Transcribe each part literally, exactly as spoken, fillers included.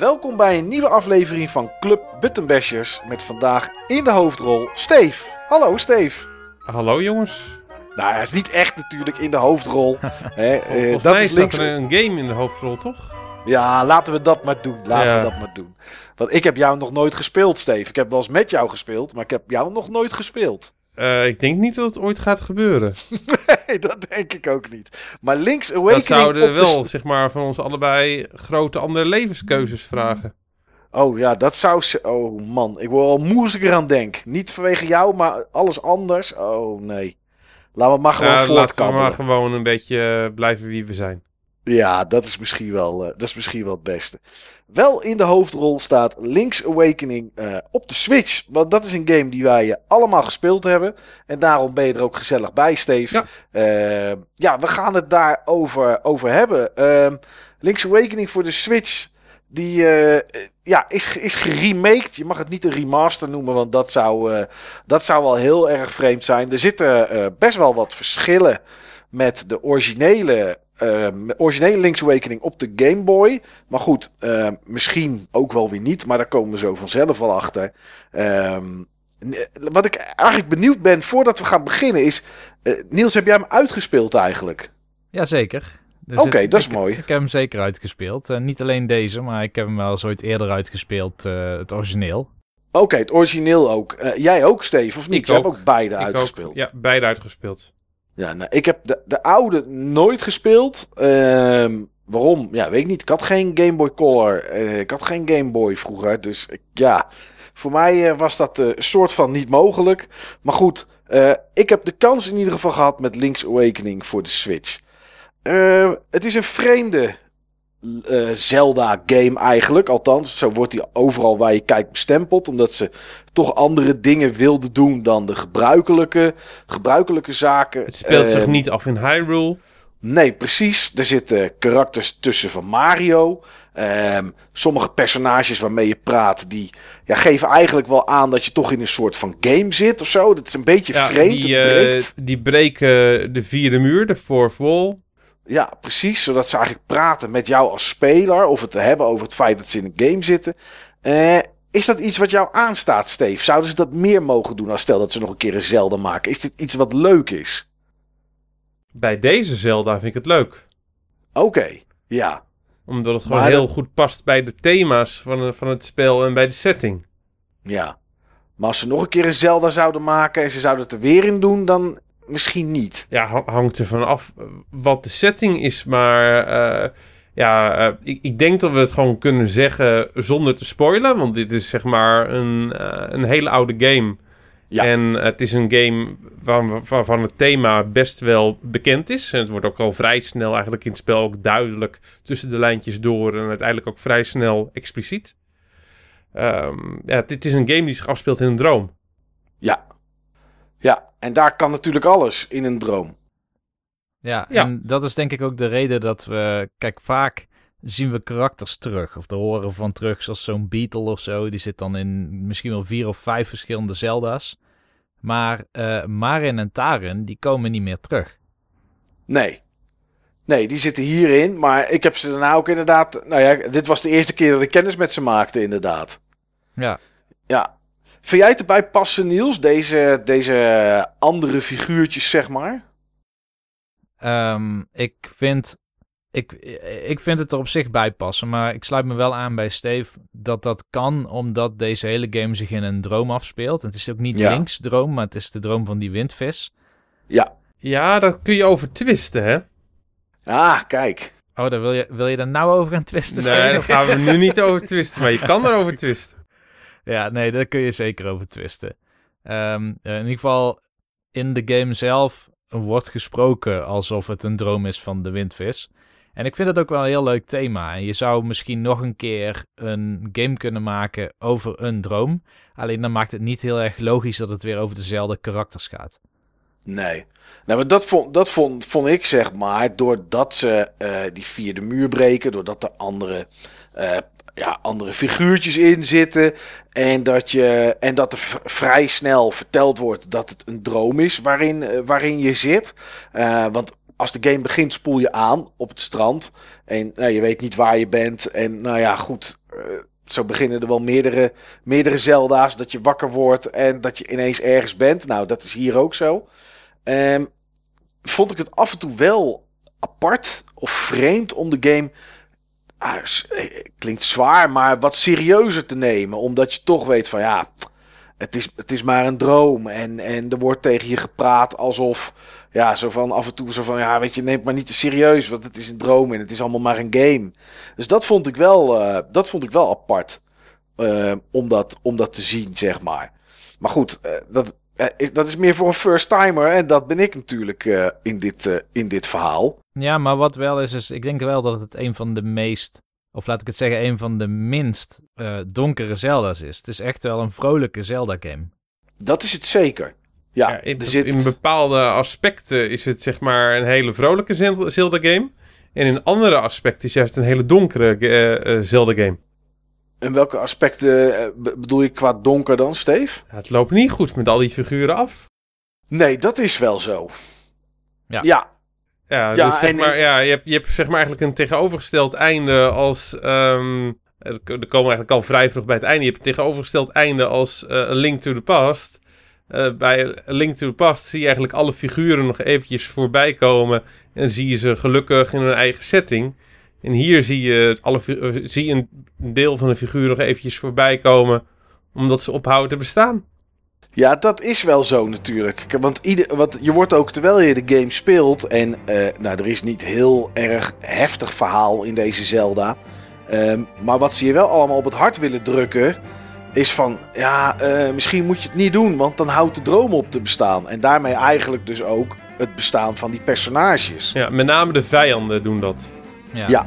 Welkom bij een nieuwe aflevering van Club Button Bashers met vandaag in de hoofdrol Steef. Hallo Steef. Hallo jongens. Nou, hij is niet echt natuurlijk in de hoofdrol. He, eh, dat mij is links... er een game in de hoofdrol, toch? Ja, laten we dat maar doen. Laten ja. we dat maar doen. Want ik heb jou nog nooit gespeeld, Steef. Ik heb wel eens met jou gespeeld, maar ik heb jou nog nooit gespeeld. Uh, ik denk niet dat het ooit gaat gebeuren. Nee, dat denk ik ook niet. Maar Link's Awakening... Dat zouden wel, de... zeg maar, van ons allebei grote andere levenskeuzes vragen. Oh ja, dat zou... Ze... Oh man, ik word al moe als ik eraan denk. Niet vanwege jou, maar alles anders. Oh nee. Laten we maar gewoon uh, voortkabbelen. Laten we maar gewoon een beetje blijven wie we zijn. Ja, dat is misschien wel, uh, dat is misschien wel het beste. Wel in de hoofdrol staat Link's Awakening uh, op de Switch. Want dat is een game die wij uh, allemaal gespeeld hebben. En daarom ben je er ook gezellig bij, Steef. Ja, uh, ja we gaan het daarover over hebben. Uh, Link's Awakening voor de Switch... Die uh, ja, is, is geremaked. Je mag het niet een remaster noemen, want dat zou, uh, dat zou wel heel erg vreemd zijn. Er zitten uh, best wel wat verschillen met de originele, uh, originele Link's Awakening op de Game Boy. Maar goed, uh, misschien ook wel weer niet, maar daar komen we zo vanzelf wel achter. Uh, wat ik eigenlijk benieuwd ben, voordat we gaan beginnen, is... Uh, Niels, heb jij hem uitgespeeld eigenlijk? Jazeker. Dus Oké, okay, dat is ik, mooi. Ik heb hem zeker uitgespeeld. Uh, niet alleen deze, maar ik heb hem wel eens ooit eerder uitgespeeld, uh, het origineel. Oké, okay, het origineel ook. Uh, jij ook, Steef, of niet? Ik, ik heb ook beide ik uitgespeeld. Ook, ja, beide uitgespeeld. Ja, nou, ik heb de, de oude nooit gespeeld. Uh, waarom? Ja, weet ik niet. Ik had geen Game Boy Color. Uh, ik had geen Game Boy vroeger, dus ik, ja... Voor mij was dat een uh, soort van niet mogelijk. Maar goed, uh, ik heb de kans in ieder geval gehad met Link's Awakening voor de Switch. Uh, het is een vreemde uh, Zelda-game eigenlijk. Althans, zo wordt die overal waar je kijkt bestempeld. Omdat ze toch andere dingen wilden doen dan de gebruikelijke, gebruikelijke zaken. Het speelt uh, zich niet af in Hyrule. Nee, precies. Er zitten karakters tussen van Mario. Um, sommige personages waarmee je praat, die ja, geven eigenlijk wel aan dat je toch in een soort van game zit of zo. Dat is een beetje ja, vreemd. Die, uh, die breken de vierde muur, de fourth wall. Ja, precies. Zodat ze eigenlijk praten met jou als speler of het te hebben over het feit dat ze in een game zitten. Uh, is dat iets wat jou aanstaat, Steef? Zouden ze dat meer mogen doen als stel dat ze nog een keer een Zelda maken? Is dit iets wat leuk is? Bij deze Zelda vind ik het leuk. Oké, okay, ja. Omdat het gewoon maar heel dat... goed past bij de thema's van, van het spel en bij de setting. Ja, maar als ze nog een keer een Zelda zouden maken en ze zouden het er weer in doen, dan misschien niet. Ja, hangt er van af wat de setting is, maar uh, ja, uh, ik, ik denk dat we het gewoon kunnen zeggen zonder te spoilen, want dit is zeg maar een, uh, een hele oude game. Ja. En het is een game waarvan waar, waar het thema best wel bekend is. En het wordt ook al vrij snel eigenlijk in het spel ook duidelijk tussen de lijntjes door. En uiteindelijk ook vrij snel expliciet. Um, ja, dit is een game die zich afspeelt in een droom. Ja. Ja, en daar kan natuurlijk alles in een droom. Ja, ja. En dat is denk ik ook de reden dat we... Kijk, vaak zien we karakters terug. Of er horen van terug, zoals zo'n Beetle of zo. Die zit dan in misschien wel vier of vijf verschillende Zelda's. Maar uh, Marin en Taren, die komen niet meer terug. Nee. Nee, die zitten hierin. Maar ik heb ze daarna ook inderdaad... Nou ja, dit was de eerste keer dat ik kennis met ze maakte, inderdaad. Ja. Ja. Vind jij het erbij passen, Niels? Deze, deze andere figuurtjes, zeg maar? Um, ik vind... Ik, ik vind het er op zich bij passen, maar ik sluit me wel aan bij Steef dat dat kan, omdat deze hele game zich in een droom afspeelt. Het is ook niet ja. Link's droom, maar het is de droom van die windvis. Ja. Ja, daar kun je over twisten, hè? Ah, kijk. Oh, daar wil je, wil je daar nou over gaan twisten? Nee, daar gaan we nu niet over twisten, maar je kan erover twisten. Ja, nee, daar kun je zeker over twisten. Um, in ieder geval, in de game zelf wordt gesproken alsof het een droom is van de windvis. En ik vind het ook wel een heel leuk thema. En je zou misschien nog een keer een game kunnen maken over een droom. Alleen dan maakt het niet heel erg logisch dat het weer over dezelfde karakters gaat. Nee. Nou, maar dat vond, dat vond, vond ik, zeg maar, doordat ze uh, die vierde muur breken, doordat er andere, uh, ja, andere figuurtjes in zitten. En dat, je, en dat er v- vrij snel verteld wordt dat het een droom is waarin, uh, waarin je zit. Uh, want... Als de game begint, spoel je aan op het strand. En nou, je weet niet waar je bent. En nou ja, goed. Uh, uh, zo beginnen er wel meerdere, meerdere Zelda's, dat je wakker wordt en dat je ineens ergens bent. Nou, dat is hier ook zo. Um, vond ik het af en toe wel apart of vreemd om de game... Ah, klinkt zwaar, maar wat serieuzer te nemen. Omdat je toch weet van ja, het is, het is maar een droom. En, en er wordt tegen je gepraat alsof... Ja, zo van af en toe zo van ja, weet je, neem het maar niet te serieus. Want het is een droom en het is allemaal maar een game. Dus dat vond ik wel, uh, dat vond ik wel apart. Uh, om, dat, om dat te zien, zeg maar. Maar goed, uh, dat, uh, is, dat is meer voor een first-timer. En dat ben ik natuurlijk uh, in, dit, uh, in dit verhaal. Ja, maar wat wel is, is ik denk wel dat het een van de meest... Of laat ik het zeggen, een van de minst uh, donkere Zelda's is. Het is echt wel een vrolijke Zelda-game. Dat is het zeker. Ja, ja, in, er zit... in bepaalde aspecten is het zeg maar een hele vrolijke Zelda-game. En in andere aspecten is juist een hele donkere uh, uh, Zelda-game. En welke aspecten uh, bedoel je qua donker dan, Steef? Ja, het loopt niet goed met al die figuren af. Nee, dat is wel zo. Ja. Ja. Ja, ja, dus zeg maar, in... ja, je hebt, je hebt zeg maar eigenlijk een tegenovergesteld einde als... Um, er komen we eigenlijk al vrij vroeg bij het einde. Je hebt een tegenovergesteld einde als uh, A Link to the Past. Uh, bij A Link to the Past zie je eigenlijk alle figuren nog eventjes voorbij komen. En zie je ze gelukkig in hun eigen setting. En hier zie je, alle, uh, zie je een deel van de figuren nog eventjes voorbij komen. Omdat ze ophouden te bestaan. Ja, dat is wel zo natuurlijk. Want, ieder, want je wordt ook, terwijl je de game speelt... en uh, nou, er is niet heel erg heftig verhaal in deze Zelda... Um, maar wat ze je wel allemaal op het hart willen drukken... is van, ja, uh, misschien moet je het niet doen... want dan houdt de droom op te bestaan. En daarmee eigenlijk dus ook het bestaan van die personages. Ja, met name de vijanden doen dat. Ja. Ja.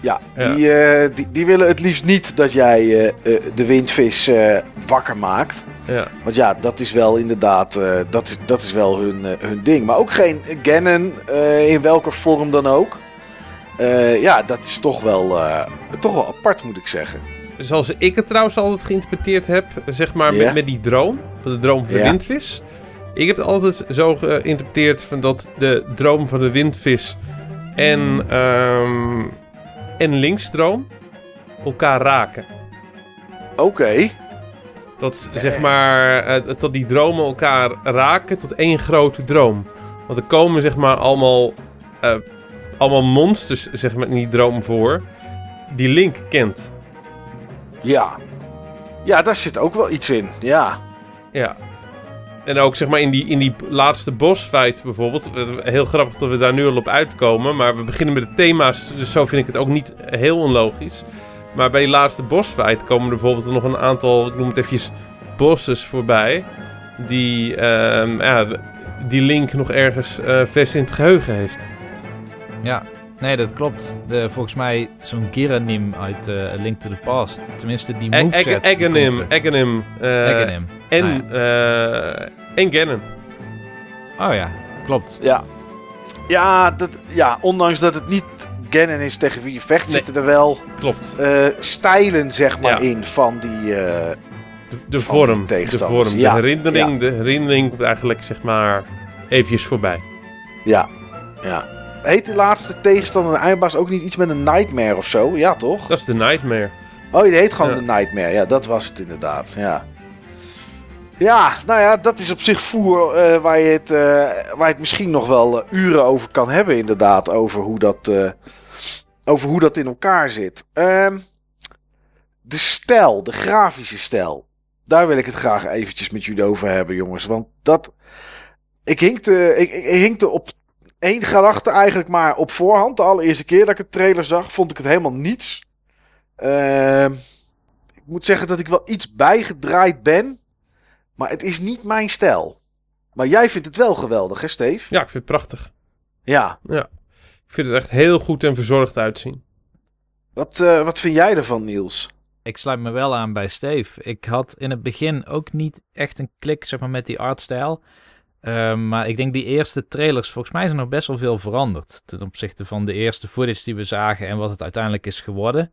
Ja, die, ja. Uh, die, die willen het liefst niet dat jij uh, uh, de windvis uh, wakker maakt. Ja. Want ja, dat is wel inderdaad, uh, dat, is, dat is wel hun, uh, hun ding. Maar ook geen Ganon, uh, in welke vorm dan ook. Uh, ja, dat is toch wel, uh, toch wel apart, moet ik zeggen. Zoals ik het trouwens altijd geïnterpreteerd heb, zeg maar yeah. met, met die droom. Van de droom van de yeah. windvis. Ik heb het altijd zo geïnterpreteerd van dat de droom van de windvis en... Um, en linksdroom elkaar raken. Oké. Okay. Dat zeg maar, uh, dat die dromen elkaar raken tot één grote droom. Want er komen zeg maar allemaal, uh, allemaal monsters zeg maar in die droom voor die Link kent. Ja. Ja, daar zit ook wel iets in. Ja. Ja. En ook zeg maar in die, in die laatste bossfight bijvoorbeeld. Heel grappig dat we daar nu al op uitkomen. Maar we beginnen met de thema's. Dus zo vind ik het ook niet heel onlogisch. Maar bij die laatste bossfight komen er bijvoorbeeld nog een aantal... Ik noem het eventjes bosses voorbij. Die, uh, ja, die Link nog ergens uh, vers in het geheugen heeft. Ja, nee dat klopt. De, volgens mij zo'n Agahnim uit uh, A Link to the Past. Tenminste die moveset. Agahnim, Agahnim. Agahnim. En, ah, ja. uh, en Ganon. Oh ja, klopt. Ja, ja, dat, ja, ondanks dat het niet Ganon is tegen wie je vecht, nee. zitten er wel klopt. Uh, stijlen zeg maar ja. in van die uh, de, de van vorm, die de vorm, ja. de herinnering, ja. de herinnering komt eigenlijk zeg maar eventjes voorbij. Ja, ja. Heet de laatste tegenstander de eindbaas ook niet iets met een Nightmare of zo? Ja, toch? Dat is de Nightmare. Oh, die heet gewoon ja. de Nightmare. Ja, dat was het inderdaad, ja. Ja, nou ja, dat is op zich voer uh, waar, je het, uh, waar je het misschien nog wel uh, uren over kan hebben inderdaad. Over hoe dat, uh, over hoe dat in elkaar zit. Um, de stijl, de grafische stijl. Daar wil ik het graag eventjes met jullie over hebben, jongens. Want dat... Ik hinkte, ik, ik hinkte op één gedachte eigenlijk maar op voorhand. De allereerste keer dat ik het trailer zag, vond ik het helemaal niets. Uh, ik moet zeggen dat ik wel iets bijgedraaid ben. Maar het is niet mijn stijl. Maar jij vindt het wel geweldig, hè, Steef? Ja, ik vind het prachtig. Ja. Ja. Ik vind het echt heel goed en verzorgd uitzien. Wat, uh, wat vind jij ervan, Niels? Ik sluit me wel aan bij Steef. Ik had in het begin ook niet echt een klik zeg maar, met die artstijl. Uh, maar ik denk die eerste trailers, volgens mij zijn nog best wel veel veranderd. Ten opzichte van de eerste footage die we zagen en wat het uiteindelijk is geworden.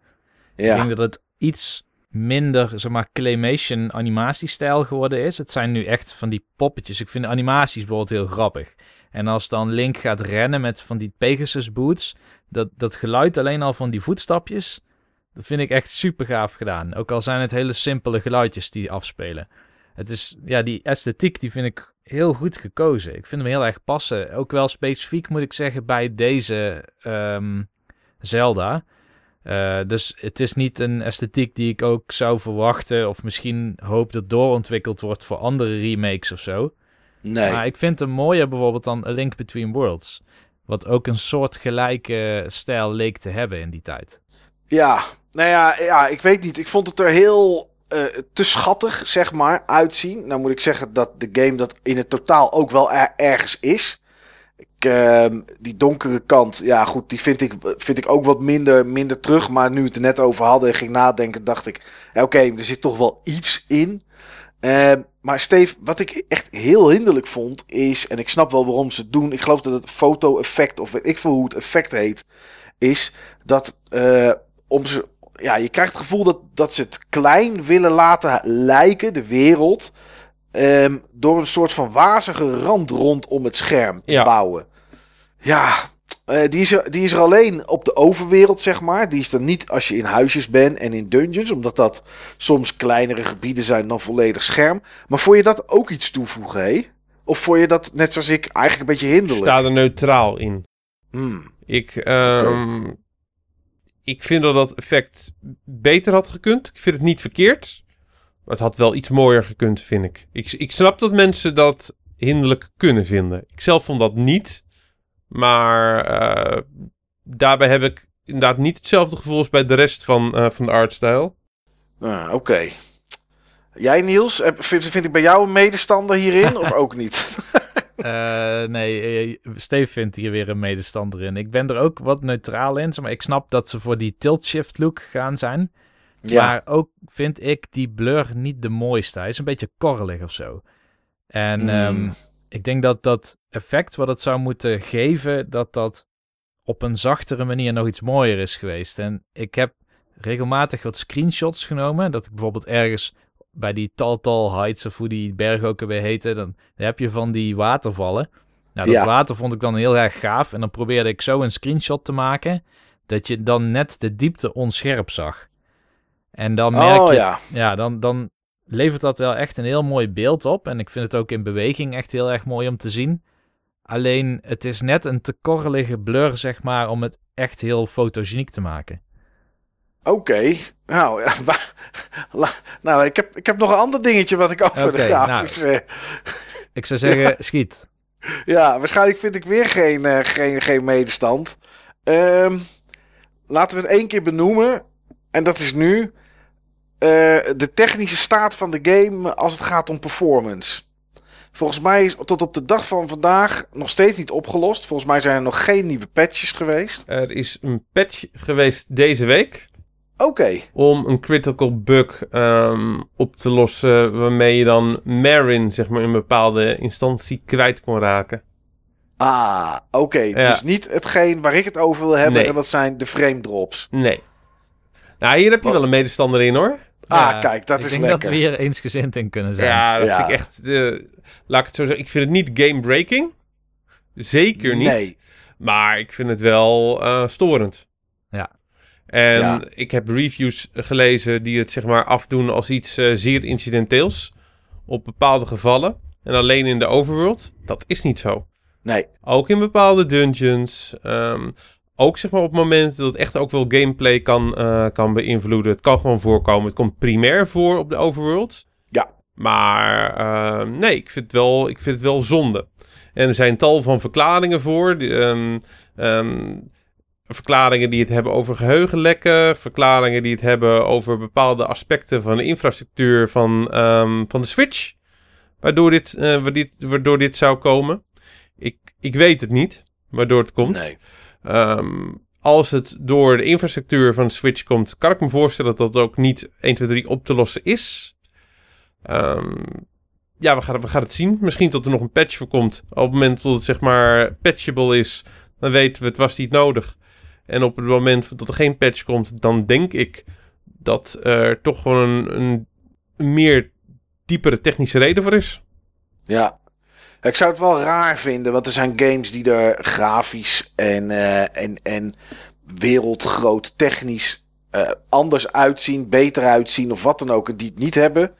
Ja. Ik denk dat het iets... minder, zeg maar, claymation animatiestijl geworden is. Het zijn nu echt van die poppetjes. Ik vind de animaties bijvoorbeeld heel grappig. En als dan Link gaat rennen met van die Pegasus boots, dat, dat geluid alleen al van die voetstapjes, Dat vind ik echt super gaaf gedaan. Ook al zijn het hele simpele geluidjes die afspelen. Het is, ja, die esthetiek die vind ik heel goed gekozen. Ik vind hem heel erg passen. Ook wel specifiek moet ik zeggen bij deze um, Zelda. Uh, dus het is niet een esthetiek die ik ook zou verwachten. Of misschien hoop dat doorontwikkeld wordt voor andere remakes of zo. Nee. Maar ik vind hem mooier bijvoorbeeld dan A Link Between Worlds. Wat ook een soort gelijke stijl leek te hebben in die tijd. Ja, nou ja, ja ik weet niet. Ik vond het er heel uh, te schattig, zeg maar, uitzien. Nou moet ik zeggen dat de game dat in het totaal ook wel er- ergens is. Ik, uh, die donkere kant, ja goed, die vind ik, vind ik ook wat minder, minder terug. Maar nu we het er net over hadden en ging nadenken, dacht ik... Oké, okay, er zit toch wel iets in. Uh, maar Steef, wat ik echt heel hinderlijk vond is... En ik snap wel waarom ze het doen. Ik geloof dat het foto-effect, of weet ik veel hoe het effect heet... Is dat... Uh, Om ze, ja, je krijgt het gevoel dat, dat ze het klein willen laten lijken, de wereld, um, door een soort van wazige rand rondom het scherm te ja. bouwen. Ja, uh, die, is er, die is er alleen op de overwereld, zeg maar. Die is er niet als je in huisjes bent en in dungeons, omdat dat soms kleinere gebieden zijn dan volledig scherm. Maar vond je dat ook iets toevoegen, hé? Of vond je dat, net zoals ik, eigenlijk een beetje hinderlijk? Ik sta er neutraal in. Hmm. Ik... Uh, okay. Ik vind dat dat effect beter had gekund. Ik vind het niet verkeerd. Maar het had wel iets mooier gekund, vind ik. Ik, ik snap dat mensen dat hinderlijk kunnen vinden. Ik zelf vond dat niet. Maar uh, daarbij heb ik inderdaad niet hetzelfde gevoel als bij de rest van, uh, van de artstijl. Ah, oké. Okay. Jij, Niels? Vind, vind ik bij jou een medestander hierin of ook niet? Uh, nee, Steef vindt hier weer een medestander in. Ik ben er ook wat neutraal in. Maar ik snap dat ze voor die tilt-shift look gaan zijn. Ja. Maar ook vind ik die blur niet de mooiste. Hij is een beetje korrelig of zo. En mm. um, ik denk dat dat effect wat het zou moeten geven... dat dat op een zachtere manier nog iets mooier is geweest. En ik heb regelmatig wat screenshots genomen. Dat ik bijvoorbeeld ergens... bij die Tal Tal Heights, of hoe die berg ook alweer heette, dan, dan heb je van die watervallen. Nou, dat ja. water vond ik dan heel erg gaaf. En dan probeerde ik zo een screenshot te maken, dat je dan net de diepte onscherp zag. En dan merk oh, je... Ja, ja dan, dan levert dat wel echt een heel mooi beeld op. En ik vind het ook in beweging echt heel erg mooi om te zien. Alleen, het is net een te korrelige blur, zeg maar, om het echt heel fotogeniek te maken. Oké, okay. nou, ja, maar, la, nou ik, heb, ik heb nog een ander dingetje wat ik over okay, de grafisch... Nou, ik zou zeggen, ja, schiet. Ja, waarschijnlijk vind ik weer geen, uh, geen, geen medestand. Um, laten we het één keer benoemen. En dat is nu uh, de technische staat van de game als het gaat om performance. Volgens mij is tot op de dag van vandaag nog steeds niet opgelost. Volgens mij zijn er nog geen nieuwe patches geweest. Er is een patch geweest deze week. Oké. Okay. Om een critical bug um, op te lossen waarmee je dan Marin, zeg maar, in een bepaalde instantie kwijt kon raken. Ah, oké. Okay. Ja. Dus niet hetgeen waar ik het over wil hebben, nee. En dat zijn de frame drops. Nee. Nou, hier heb je oh. wel een medestander in, hoor. Ah, ja, kijk, dat is lekker. Ik denk dat we hier eensgezind in kunnen zijn. Ja, dat ja. vind ik echt... Uh, laat ik het zo zeggen, ik vind het niet game-breaking. Zeker niet. Nee. Maar ik vind het wel uh, storend. Ja. En ja. ik heb reviews gelezen die het, zeg maar, afdoen als iets uh, zeer incidenteels. Op bepaalde gevallen. En alleen in de overworld. Dat is niet zo. Nee. Ook in bepaalde dungeons. Um, ook, zeg maar, op momenten dat het echt ook wel gameplay kan, uh, kan beïnvloeden. Het kan gewoon voorkomen. Het komt primair voor op de overworld. Ja. Maar uh, nee, ik vind, het wel, ik vind het wel zonde. En er zijn tal van verklaringen voor. Die, um, um, verklaringen die het hebben over geheugenlekken. Verklaringen die het hebben over bepaalde aspecten van de infrastructuur van, um, van de Switch. Waardoor dit, uh, waardoor dit zou komen. Ik, ik weet het niet waardoor het komt. Nee. Um, als het door de infrastructuur van de Switch komt, kan ik me voorstellen dat dat ook niet één, twee, drie op te lossen is. Um, ja, we gaan, we gaan het zien. Misschien dat er nog een patch voor komt. Op het moment dat het, zeg maar, patchable is, dan weten we het was niet nodig. En op het moment dat er geen patch komt, dan denk ik dat er toch gewoon een, een meer diepere technische reden voor is. Ja. Ik zou het wel raar vinden, want er zijn games die er grafisch en, uh, en, en wereldgroot technisch uh, anders uitzien, beter uitzien of wat dan ook, en die het niet hebben.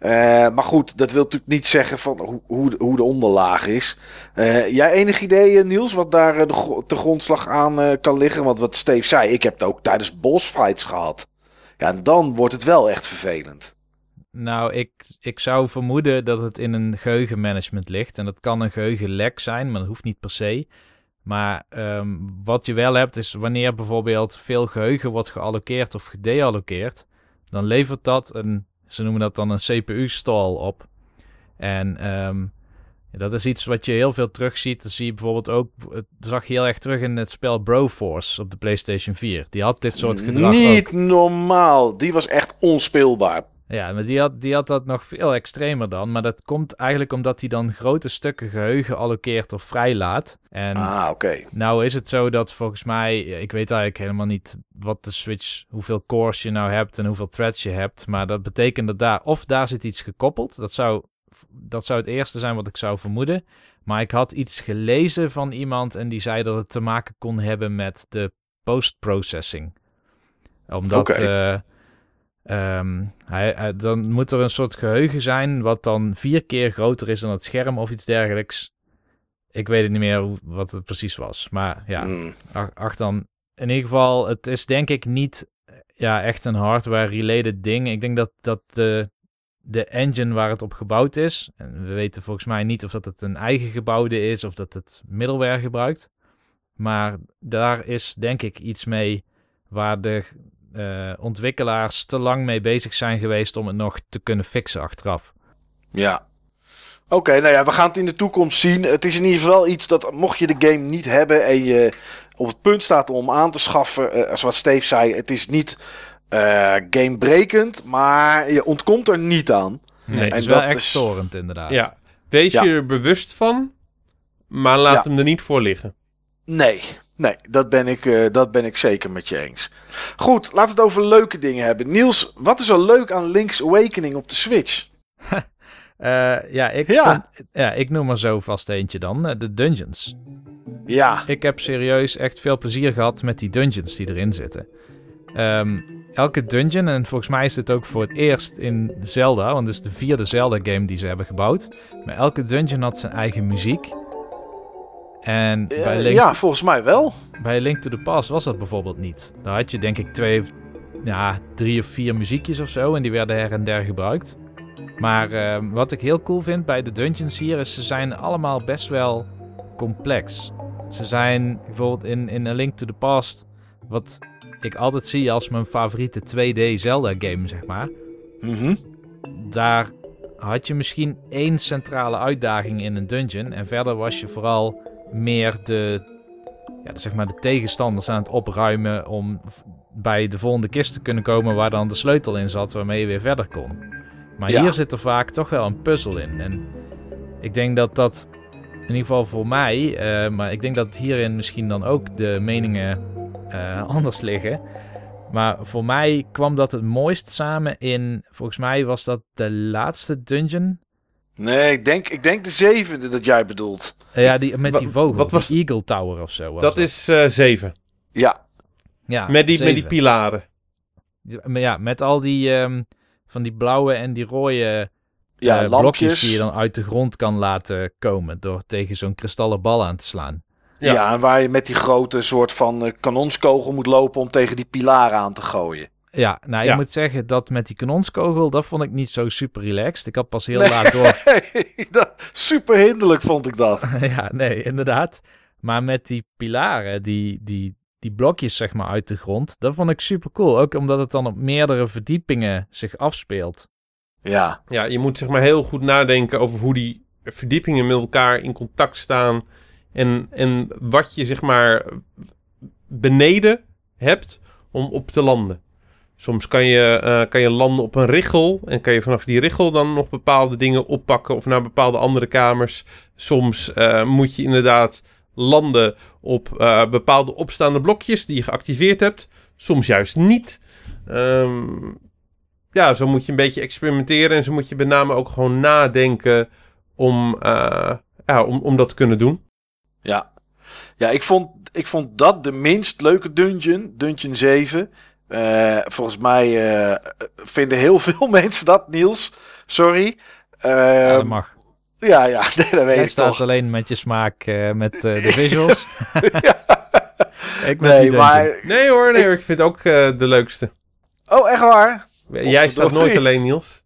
Uh, maar goed, dat wil natuurlijk niet zeggen van hoe, hoe, de, hoe de onderlaag is. Uh, jij enig idee, Niels, wat daar uh, de, de grondslag aan uh, kan liggen? Want wat Steef zei, ik heb het ook tijdens bossfights gehad. Ja, en dan wordt het wel echt vervelend. Nou, ik, ik zou vermoeden dat het in een geheugenmanagement ligt. En dat kan een geheugenlek zijn, maar dat hoeft niet per se. Maar um, wat je wel hebt is wanneer bijvoorbeeld veel geheugen wordt gealloceerd of gedealloceerd, dan levert dat een, ze noemen dat dan een C P U-stall op. En um, dat is iets wat je heel veel terugziet. Dat zie je bijvoorbeeld ook, dat zag je heel erg terug in het spel Broforce op de PlayStation four. Die had dit soort gedrag niet ook. Normaal, die was echt onspeelbaar. Ja, maar die had, die had dat nog veel extremer dan. Maar dat komt eigenlijk omdat hij dan grote stukken geheugen alloceert of vrijlaat. En ah, oké. Okay. Nou is het zo dat volgens mij, ik weet eigenlijk helemaal niet wat de Switch, hoeveel cores je nou hebt en hoeveel threads je hebt. Maar dat betekent dat daar, of daar zit iets gekoppeld. Dat zou, dat zou het eerste zijn wat ik zou vermoeden. Maar ik had iets gelezen van iemand en die zei dat het te maken kon hebben met de post-processing. Omdat... Okay. Uh, Um, hij, hij, dan moet er een soort geheugen zijn wat dan vier keer groter is dan het scherm of iets dergelijks. Ik weet het niet meer hoe, wat het precies was. Maar ja, mm. ach, ach dan. In ieder geval, het is denk ik niet ja, echt een hardware-related ding. Ik denk dat, dat de, de engine waar het op gebouwd is... En we weten volgens mij niet of dat het een eigen gebouwde is of dat het middleware gebruikt. Maar daar is denk ik iets mee waar de... Uh, ontwikkelaars te lang mee bezig zijn geweest om het nog te kunnen fixen achteraf. Ja. Oké, okay, nou ja, we gaan het in de toekomst zien. Het is in ieder geval iets dat, mocht je de game niet hebben en je op het punt staat om aan te schaffen, uh, als wat Steef zei, het is niet uh, gamebrekend, maar je ontkomt er niet aan. Nee, en het is wel dat echt is... storend inderdaad. Ja. Wees ja. je er bewust van, maar laat ja. hem er niet voor liggen. Nee. Nee, dat ben ik, uh, dat ben ik zeker met je eens. Goed, laten we het over leuke dingen hebben. Niels, wat is er leuk aan Link's Awakening op de Switch? uh, ja, ik ja. Vond, ja, ik noem er zo vast eentje dan. Uh, de dungeons. Ja. Ik heb serieus echt veel plezier gehad met die dungeons die erin zitten. Um, elke dungeon, en volgens mij is dit ook voor het eerst in Zelda, want het is de vierde Zelda-game die ze hebben gebouwd. Maar elke dungeon had zijn eigen muziek. En uh, bij Link ja, to... volgens mij wel. Bij Link to the Past was dat bijvoorbeeld niet. Daar had je denk ik twee, ja, drie of vier muziekjes of zo. En die werden her en der gebruikt. Maar uh, wat ik heel cool vind bij de dungeons hier is, ze zijn allemaal best wel complex. Ze zijn bijvoorbeeld in, in A Link to the Past, wat ik altijd zie als mijn favoriete twee D Zelda game, zeg maar. Mm-hmm. Daar had je misschien één centrale uitdaging in een dungeon. En verder was je vooral... meer de, ja, zeg maar de tegenstanders aan het opruimen om bij de volgende kist te kunnen komen waar dan de sleutel in zat waarmee je weer verder kon. Maar ja. hier zit er vaak toch wel een puzzel in. En ik denk dat dat, in ieder geval voor mij, uh, maar ik denk dat hierin misschien dan ook de meningen uh, anders liggen. Maar voor mij kwam dat het mooist samen in, volgens mij was dat de laatste dungeon... Nee, ik denk, ik denk de zevende dat jij bedoelt. Ja, die, met die vogel. Wat was... die Eagle Tower of zo. Was dat, dat is uh, zeven. Ja. ja met, die, zeven. met die pilaren. Ja, met al die um, van die blauwe en die rode ja, uh, blokjes die je dan uit de grond kan laten komen. Door tegen zo'n kristallen bal aan te slaan. Ja, ja en waar je met die grote soort van uh, kanonskogel moet lopen om tegen die pilaren aan te gooien. Ja, nou, ik ja. moet zeggen dat met die kanonskogel, dat vond ik niet zo super relaxed. Ik had pas heel nee. laat door. dat, super hinderlijk vond ik dat. ja, nee, inderdaad. Maar met die pilaren, die, die, die blokjes zeg maar uit de grond, dat vond ik super cool. Ook omdat het dan op meerdere verdiepingen zich afspeelt. Ja, ja je moet zeg maar heel goed nadenken over hoe die verdiepingen met elkaar in contact staan. En, en wat je zeg maar beneden hebt om op te landen. Soms kan je, uh, kan je landen op een richel en kan je vanaf die richel dan nog bepaalde dingen oppakken of naar bepaalde andere kamers. Soms uh, moet je inderdaad landen op uh, bepaalde opstaande blokjes die je geactiveerd hebt. Soms juist niet. Um, ja, zo moet je een beetje experimenteren en zo moet je met name ook gewoon nadenken om, uh, ja, om, om dat te kunnen doen. Ja, ja ik, vond, ik vond dat de minst leuke dungeon, dungeon zeven... Uh, volgens mij uh, vinden heel veel mensen dat, Niels. Sorry. Uh, ja, dat mag. Ja, ja, dat weet Jij ik staat toch. alleen met je smaak uh, met uh, de visuals. ja. ik nee, maar... nee hoor, nee, ik... ik vind ook uh, de leukste. Oh, echt waar? Jij staat nooit alleen, Niels.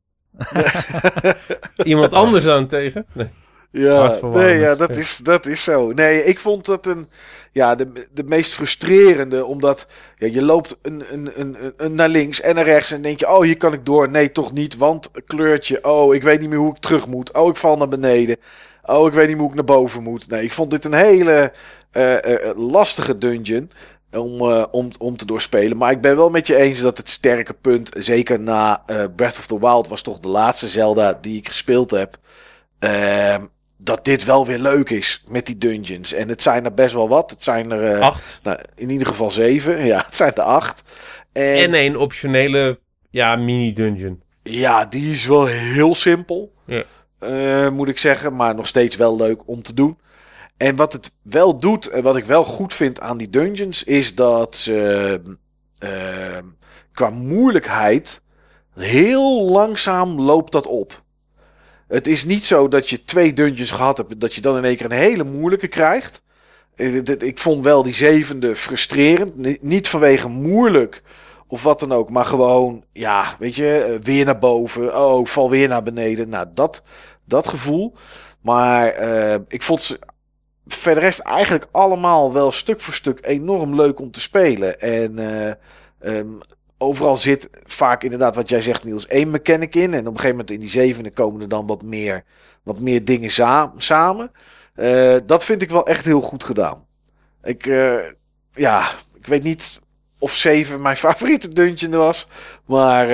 Iemand anders dan tegen. Nee. Ja, nee, ja dat, is, dat is zo. Nee, ik vond dat een... Ja, de, de meest frustrerende, omdat ja, je loopt een, een, een, een naar links en naar rechts en denk je, oh, hier kan ik door. Nee, toch niet, want kleurtje. Oh, ik weet niet meer hoe ik terug moet. Oh, ik val naar beneden. Oh, ik weet niet hoe ik naar boven moet. Nee, ik vond dit een hele uh, uh, lastige dungeon om, uh, om, om te doorspelen. Maar ik ben wel met je eens dat het sterke punt, zeker na uh, Breath of the Wild, was toch de laatste Zelda die ik gespeeld heb. Ehm... Uh, dat dit wel weer leuk is met die dungeons. En het zijn er best wel wat. Het zijn er... Uh, acht. Nou, in ieder geval zeven. Ja, het zijn er acht. En, en een optionele ja, mini-dungeon. Ja, die is wel heel simpel. Ja. Uh, moet ik zeggen. Maar nog steeds wel leuk om te doen. En wat het wel doet... En wat ik wel goed vind aan die dungeons... Is dat ze... Uh, uh, qua moeilijkheid... Heel langzaam loopt dat op. Het is niet zo dat je twee dungeons gehad hebt... dat je dan in één keer een hele moeilijke krijgt. Ik vond wel die zevende frustrerend. Niet vanwege moeilijk of wat dan ook... maar gewoon, ja, weet je... weer naar boven, oh, val weer naar beneden. Nou, dat, dat gevoel. Maar uh, ik vond ze... verder rest eigenlijk allemaal wel stuk voor stuk... enorm leuk om te spelen. En... Uh, um, Overal zit vaak inderdaad wat jij zegt, Niels, één mechanic in. En op een gegeven moment in die zevende komen er dan wat meer, wat meer dingen za- samen. Uh, dat vind ik wel echt heel goed gedaan. Ik, uh, ja, ik weet niet of zeven mijn favoriete dungeon was. Maar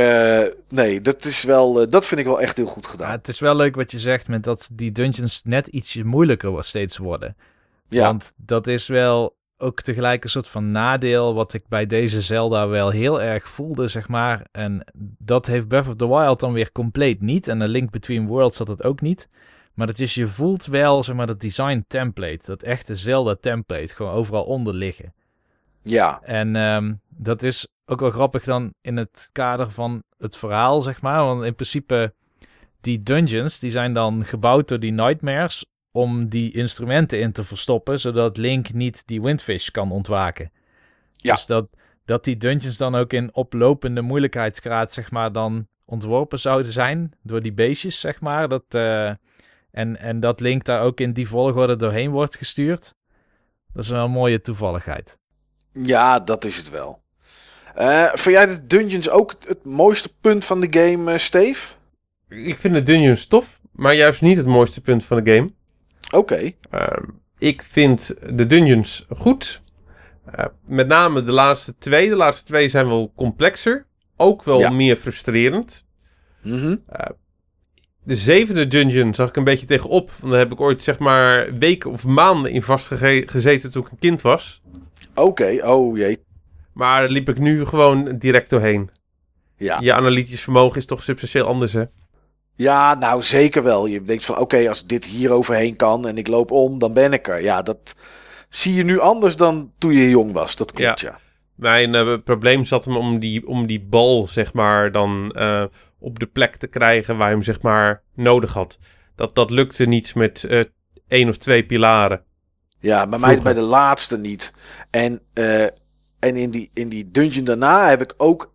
uh, nee, dat, is wel, uh, dat vind ik wel echt heel goed gedaan. Ja, het is wel leuk wat je zegt met dat die dungeons net ietsje moeilijker steeds worden. Ja. Want dat is wel... ook tegelijk een soort van nadeel... wat ik bij deze Zelda wel heel erg voelde, zeg maar. En dat heeft Breath of the Wild dan weer compleet niet. En de Link Between Worlds had dat ook niet. Maar dat is, je voelt wel, zeg maar, dat design template. Dat echte Zelda template. Gewoon overal onder liggen. Ja. En um, dat is ook wel grappig dan in het kader van het verhaal, zeg maar. Want in principe, die dungeons, die zijn dan gebouwd door die Nightmares... om die instrumenten in te verstoppen... zodat Link niet die Windfish kan ontwaken. Ja. Dus dat, dat die dungeons dan ook in oplopende moeilijkheidsgraad... zeg maar, dan ontworpen zouden zijn... door die beestjes, zeg maar. Dat, uh, en, en dat Link daar ook in die volgorde doorheen wordt gestuurd. Dat is wel een mooie toevalligheid. Ja, dat is het wel. Uh, vind jij de dungeons ook het mooiste punt van de game, uh, Steef? Ik vind de dungeons tof... maar juist niet het mooiste punt van de game. Oké. Okay. Uh, ik vind de dungeons goed. Uh, met name de laatste twee. De laatste twee zijn wel complexer. Ook wel ja. meer frustrerend. Mm-hmm. Uh, de zevende dungeon zag ik een beetje tegenop. Want daar heb ik ooit zeg maar weken of maanden in vastgezeten toen ik een kind was. Oké, okay. oh jee. Maar daar liep ik nu gewoon direct doorheen. Ja. Je analytisch vermogen is toch substantieel anders, hè? Ja, nou zeker wel. Je denkt van oké, okay, als dit hier overheen kan en ik loop om, dan ben ik er. Ja, dat zie je nu anders dan toen je jong was. Dat klopt, ja. ja. Mijn uh, probleem zat hem om die, om die bal, zeg maar, dan uh, op de plek te krijgen waar je hem, zeg maar, nodig had. Dat, dat lukte niet met uh, één of twee pilaren. Ja, bij mij bij de laatste niet. En, uh, en in, die, in die dungeon daarna heb ik ook...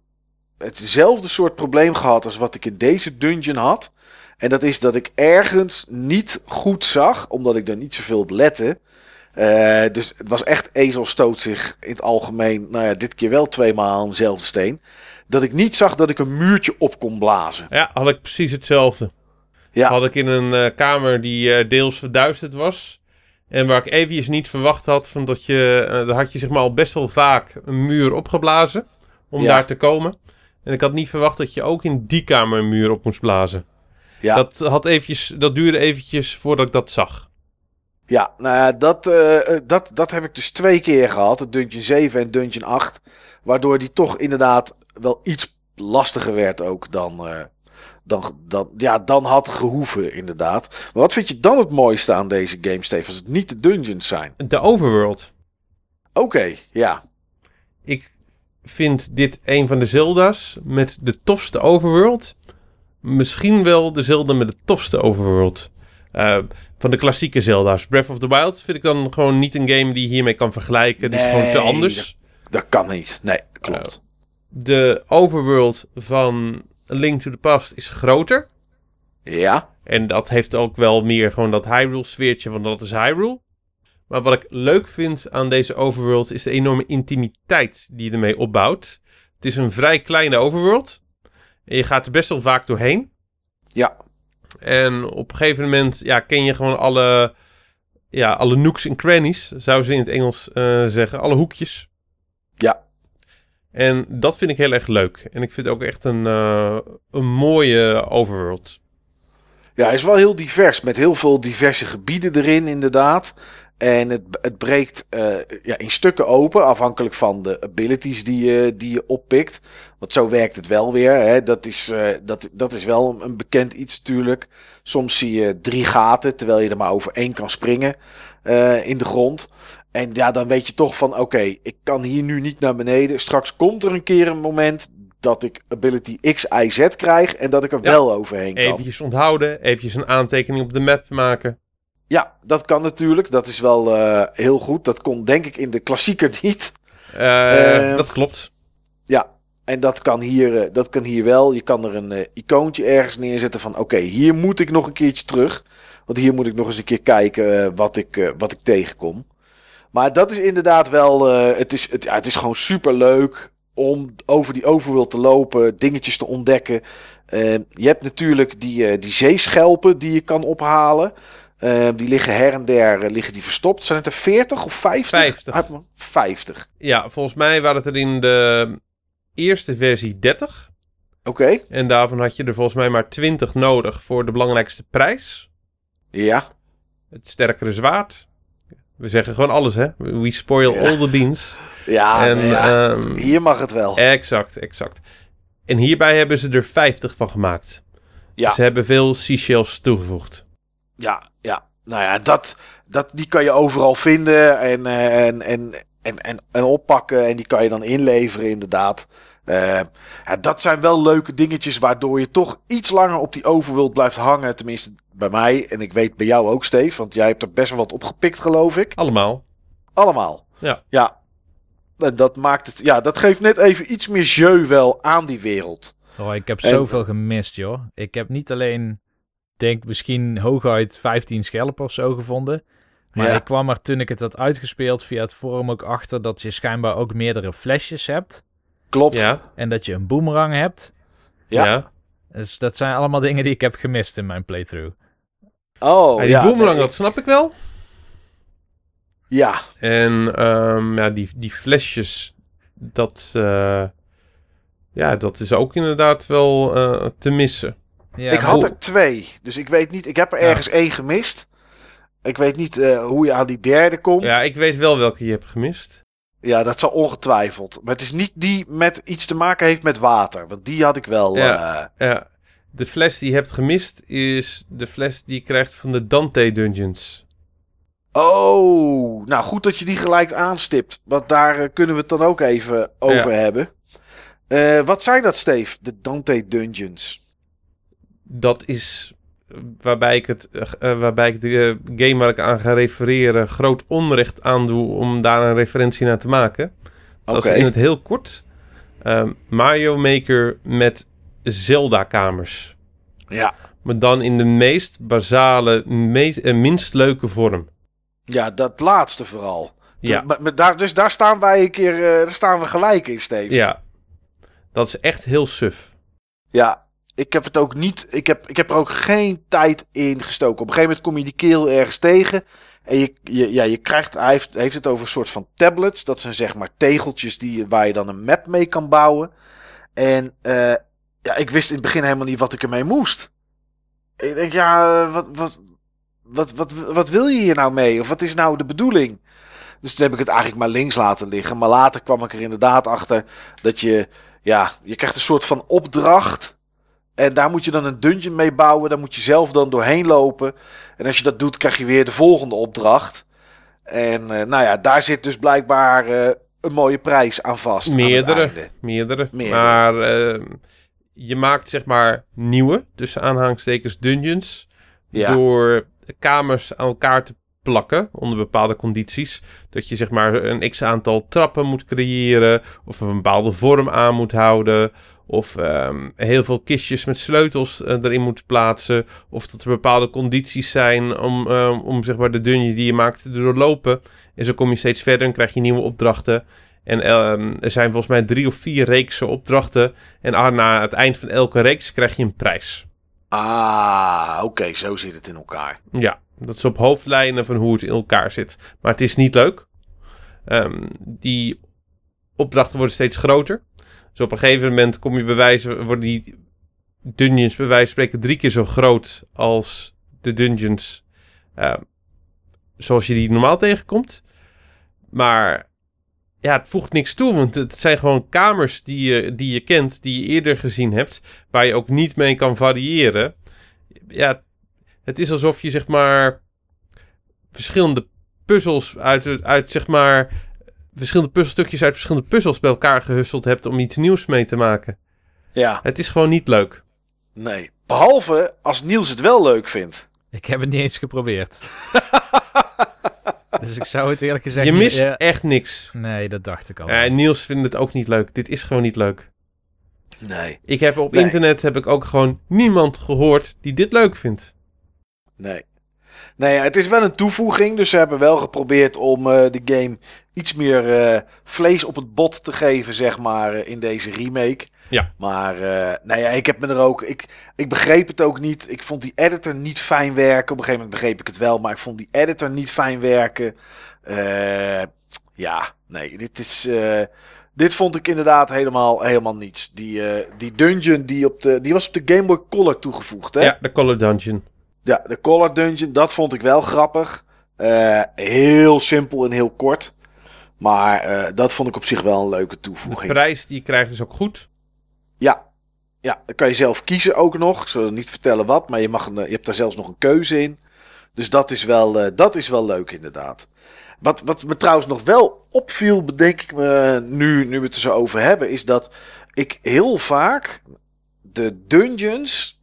hetzelfde soort probleem gehad als wat ik in deze dungeon had. En dat is dat ik ergens niet goed zag, omdat ik er niet zoveel op lette. Uh, dus het was echt ezelstoot zich in het algemeen, nou ja, dit keer wel twee maal aan dezelfde steen. Dat ik niet zag dat ik een muurtje op kon blazen. Ja, had ik precies hetzelfde. Ja. Had ik in een uh, kamer die uh, deels verduisterd was. En waar ik eventjes niet verwacht had, van dat je, uh, daar had je zeg maar al best wel vaak een muur opgeblazen om ja. daar te komen. En ik had niet verwacht dat je ook in die kamer een muur op moest blazen. Ja. Dat, had eventjes, dat duurde eventjes voordat ik dat zag. Ja, nou ja, dat, uh, dat, dat heb ik dus twee keer gehad. Het Dungeon zeven en Dungeon acht. Waardoor die toch inderdaad wel iets lastiger werd ook dan, uh, dan, dan, ja, dan had gehoeven inderdaad. Maar wat vind je dan het mooiste aan deze game, Steef, als het niet de dungeons zijn? De overworld. Oké, okay, ja. Ik... vind dit een van de Zelda's met de tofste overworld. Misschien wel de Zelda met de tofste overworld. Uh, van de klassieke Zelda's. Breath of the Wild vind ik dan gewoon niet een game die hiermee kan vergelijken. Nee, die is gewoon te anders. Dat, dat kan niet. Nee, klopt. Uh, de overworld van A Link to the Past is groter. Ja. En dat heeft ook wel meer gewoon dat Hyrule-sfeertje, want dat is Hyrule. Maar wat ik leuk vind aan deze overworld is de enorme intimiteit die je ermee opbouwt. Het is een vrij kleine overworld. En je gaat er best wel vaak doorheen. Ja. En op een gegeven moment ja, ken je gewoon alle, ja, alle nooks en crannies, zou ze in het Engels uh, zeggen. Alle hoekjes. Ja. En dat vind ik heel erg leuk. En ik vind het ook echt een, uh, een mooie overworld. Ja, hij is wel heel divers. Met heel veel diverse gebieden erin, inderdaad. En het, het breekt uh, ja, in stukken open, afhankelijk van de abilities die je, die je oppikt. Want zo werkt het wel weer. Hè. Dat is, uh, dat, dat is wel een bekend iets natuurlijk. Soms zie je drie gaten, terwijl je er maar over één kan springen uh, in de grond. En ja, dan weet je toch van, oké, okay, ik kan hier nu niet naar beneden. Straks komt er een keer een moment dat ik ability X, Y, Z krijg en dat ik er ja, wel overheen kan. Eventjes onthouden, eventjes een aantekening op de map maken. Ja, dat kan natuurlijk. Dat is wel uh, heel goed. Dat kon denk ik in de klassieker niet. Uh, uh, dat klopt. Ja, en dat kan hier, uh, dat kan hier wel. Je kan er een uh, icoontje ergens neerzetten van oké, okay, hier moet ik nog een keertje terug. Want hier moet ik nog eens een keer kijken uh, wat, ik, uh, wat ik tegenkom. Maar dat is inderdaad wel... Uh, het, is, het, ja, het is gewoon super leuk om over die overworld te lopen, dingetjes te ontdekken. Uh, je hebt natuurlijk die, uh, die zeeschelpen die je kan ophalen. Uh, die liggen her en der uh, liggen die verstopt. Zijn het er veertig of vijftig? vijftig. vijftig. Ja, volgens mij waren het er in de eerste versie dertig. Oké. Okay. En daarvan had je er volgens mij maar twintig nodig voor de belangrijkste prijs. Ja. Het sterkere zwaard. We zeggen gewoon alles, hè? We spoil ja. all the beans. Ja, en, ja. Um, hier mag het wel. Exact, exact. En hierbij hebben ze er vijftig van gemaakt. Ja. Ze hebben veel seashells toegevoegd. Ja, ja. Nou ja, dat, dat, die kan je overal vinden en, en, en, en, en, en oppakken. En die kan je dan inleveren, inderdaad. Uh, ja, dat zijn wel leuke dingetjes waardoor je toch iets langer op die overworld blijft hangen. Tenminste, bij mij. En ik weet bij jou ook, Steef. Want jij hebt er best wel wat opgepikt, geloof ik. Allemaal. Allemaal. Ja. Ja. En dat maakt het... Ja, dat geeft net even iets meer jeu wel aan die wereld. Oh, ik heb en... zoveel gemist, joh. Ik heb niet alleen... denk misschien hooguit vijftien schelpen of zo gevonden. Maar ja. ik kwam er toen ik het had uitgespeeld via het forum ook achter dat je schijnbaar ook meerdere flesjes hebt. Klopt. Ja. En dat je een boomerang hebt. Ja. ja. Dus dat zijn allemaal dingen die ik heb gemist in mijn playthrough. Oh, ja, die ja, boomerang, nee, dat snap ik wel. Ja. En um, ja, die, die flesjes, dat, uh, ja, dat is ook inderdaad wel uh, te missen. Ja, ik had hoe... er twee, dus ik weet niet... Ik heb er ergens ja. één gemist. Ik weet niet uh, hoe je aan die derde komt. Ja, ik weet wel welke je hebt gemist. Ja, dat zal ongetwijfeld. Maar het is niet die met iets te maken heeft met water. Want die had ik wel... Ja, uh... ja. De fles die je hebt gemist is de fles die je krijgt van de Dampé Dungeons. Oh, nou goed dat je die gelijk aanstipt. Want daar uh, kunnen we het dan ook even over ja. hebben. Uh, wat zijn dat, Steef? De Dampé Dungeons? Dat is waarbij ik, het, uh, waarbij ik de game waar ik aan ga refereren groot onrecht aandoe om daar een referentie naar te maken. Dat okay. is in het heel kort. Uh, Mario Maker met Zelda-kamers. Ja. Maar dan in de meest basale, meest, uh, minst leuke vorm. Ja, dat laatste vooral. Toen, ja. Maar, maar daar, dus daar staan wij een keer, uh, daar staan we gelijk in, Steven. Ja. Dat is echt heel suf. Ja. Ik heb het ook niet. Ik heb, ik heb er ook geen tijd in gestoken. Op een gegeven moment kom je die kerel ergens tegen. En je, je, ja, je krijgt. Hij heeft, heeft het over een soort van tablets. Dat zijn zeg maar tegeltjes die, waar je dan een map mee kan bouwen. En uh, ja, ik wist in het begin helemaal niet wat ik ermee moest. Ik denk, ja, wat, wat, wat, wat, wat wil je hier nou mee? Of wat is nou de bedoeling? Dus toen heb ik het eigenlijk maar links laten liggen. Maar later kwam ik er inderdaad achter dat je. Ja, je krijgt een soort van opdracht. En daar moet je dan een dungeon mee bouwen. Daar moet je zelf dan doorheen lopen. En als je dat doet, krijg je weer de volgende opdracht. En uh, nou ja, daar zit dus blijkbaar uh, een mooie prijs aan vast. Meerdere, aan meerdere. meerdere. Maar uh, je maakt zeg maar nieuwe, tussen aanhalingstekens dungeons, ja. door kamers aan elkaar te plakken onder bepaalde condities. Dat je zeg maar een x-aantal trappen moet creëren, of een bepaalde vorm aan moet houden, of um, heel veel kistjes met sleutels uh, erin moet plaatsen, of dat er bepaalde condities zijn om, um, om zeg maar de dungeon die je maakt te doorlopen. En zo kom je steeds verder en krijg je nieuwe opdrachten. En um, er zijn volgens mij drie of vier reeksen opdrachten. En na het eind van elke reeks krijg je een prijs. Ah, oké, okay, zo zit het in elkaar. Ja, dat is op hoofdlijnen van hoe het in elkaar zit. Maar het is niet leuk. Um, die opdrachten worden steeds groter. Dus op een gegeven moment kom je bij wijze, worden die dungeons bij wijze van spreken drie keer zo groot als de dungeons uh, zoals je die normaal tegenkomt. Maar ja, het voegt niks toe, want het zijn gewoon kamers die je, die je kent, die je eerder gezien hebt, waar je ook niet mee kan variëren. Ja, het is alsof je zeg maar verschillende puzzels uit, uit zeg maar... verschillende puzzelstukjes uit verschillende puzzels bij elkaar gehusteld hebt om iets nieuws mee te maken. Ja. Het is gewoon niet leuk. Nee. Behalve als Niels het wel leuk vindt. Ik heb het niet eens geprobeerd. Dus ik zou het eerlijk gezegd... Je mist ja. echt niks. Nee, dat dacht ik al. Uh, Niels vindt het ook niet leuk. Dit is gewoon niet leuk. Nee. Ik heb op nee. internet heb ik ook gewoon niemand gehoord die dit leuk vindt. Nee. Nou ja, het is wel een toevoeging, dus ze hebben wel geprobeerd om uh, de game iets meer uh, vlees op het bot te geven, zeg maar, uh, in deze remake. Ja. Maar, uh, nou ja, ik heb me er ook... Ik, ik begreep het ook niet. Ik vond die editor niet fijn werken. Op een gegeven moment begreep ik het wel, maar ik vond die editor niet fijn werken. Uh, ja, nee, dit is... Uh, dit vond ik inderdaad helemaal, helemaal niets. Die, uh, die dungeon, die, op de, die was op de Game Boy Color toegevoegd, hè? Ja, de Color Dungeon. Ja, de Color Dungeon, dat vond ik wel grappig. Uh, heel simpel en heel kort. Maar uh, dat vond ik op zich wel een leuke toevoeging. De prijs die je krijgt is ook goed. Ja, ja, dan kan je zelf kiezen ook nog. Ik zal niet vertellen wat, maar je, mag een, je hebt daar zelfs nog een keuze in. Dus dat is wel, uh, dat is wel leuk inderdaad. Wat, wat me trouwens nog wel opviel, bedenk ik me nu, nu we het er zo over hebben, is dat ik heel vaak de dungeons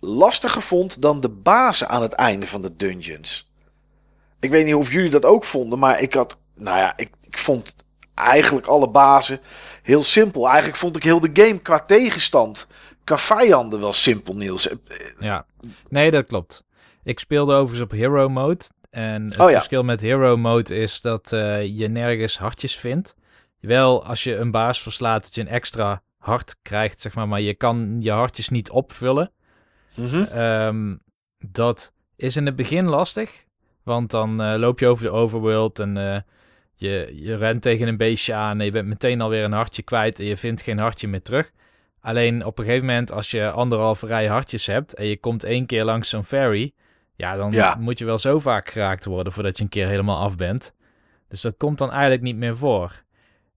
lastiger vond dan de bazen aan het einde van de dungeons. Ik weet niet of jullie dat ook vonden, maar ik had... Nou ja, ik, ik vond eigenlijk alle bazen heel simpel. Eigenlijk vond ik heel de game qua tegenstand, qua vijanden wel simpel, Niels. Ja, nee, dat klopt. Ik speelde overigens op Hero Mode. En het oh, ja. verschil met Hero Mode is dat uh, je nergens hartjes vindt. Wel, als je een baas verslaat, dat je een extra hart krijgt, zeg maar. Maar je kan je hartjes niet opvullen. Mm-hmm. Um, dat is in het begin lastig, want dan uh, loop je over de overworld en uh, je, je rent tegen een beestje aan en je bent meteen alweer een hartje kwijt en je vindt geen hartje meer terug. Alleen op een gegeven moment, als je anderhalve rij hartjes hebt en je komt één keer langs zo'n ferry, ja, dan ja. moet je wel zo vaak geraakt worden voordat je een keer helemaal af bent. Dus dat komt dan eigenlijk niet meer voor.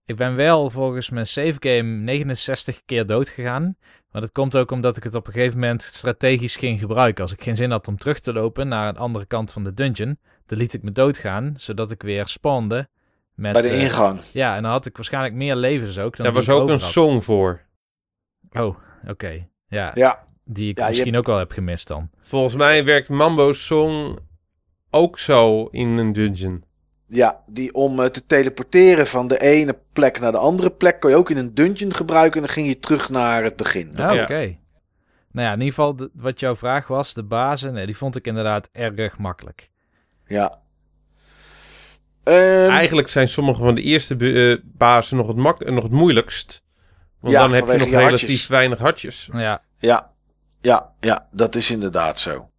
Ik ben wel volgens mijn savegame negenenzestig keer dood gegaan. Maar dat komt ook omdat ik het op een gegeven moment strategisch ging gebruiken. Als ik geen zin had om terug te lopen naar een andere kant van de dungeon, dan liet ik me doodgaan, zodat ik weer spawnde. Met, Bij de uh, ingang. Ja, en dan had ik waarschijnlijk meer levens ook. Dan Daar was ook een had. song voor. Oh, oké. Okay. Ja, ja, die ik ja, misschien hebt... ook wel heb gemist dan. Volgens mij werkt Mambo's song ook zo in een dungeon. Ja, die om te teleporteren van de ene plek naar de andere plek kon je ook in een dungeon gebruiken en dan ging je terug naar het begin. Oh, oké. Okay. Nou ja, in ieder geval de, wat jouw vraag was, de bazen, nee, die vond ik inderdaad erg makkelijk. Ja. Um, Eigenlijk zijn sommige van de eerste uh, bazen nog het, mak- nog het moeilijkst. Want ja, dan heb je nog je relatief hartjes. weinig hartjes. Ja. Ja, ja, ja, dat is inderdaad zo.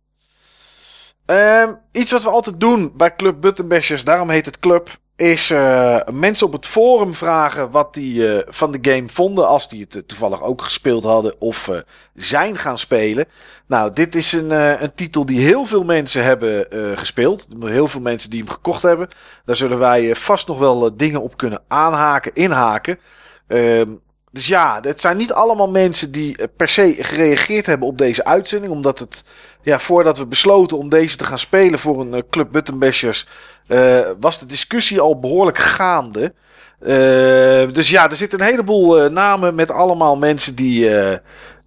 Um, iets wat we altijd doen bij Club Button Bashers, daarom heet het Club, is uh, mensen op het forum vragen wat die uh, van de game vonden, als die het uh, toevallig ook gespeeld hadden of uh, zijn gaan spelen. Nou, dit is een, uh, een titel die heel veel mensen hebben uh, gespeeld. Heel veel mensen die hem gekocht hebben. Daar zullen wij uh, vast nog wel uh, dingen op kunnen aanhaken, inhaken. Um, dus ja, het zijn niet allemaal mensen die uh, per se gereageerd hebben op deze uitzending, omdat het... Ja, voordat we besloten om deze te gaan spelen voor een uh, Club Button Bashers, uh, was de discussie al behoorlijk gaande. Uh, dus ja, er zitten een heleboel uh, namen met allemaal mensen die, uh,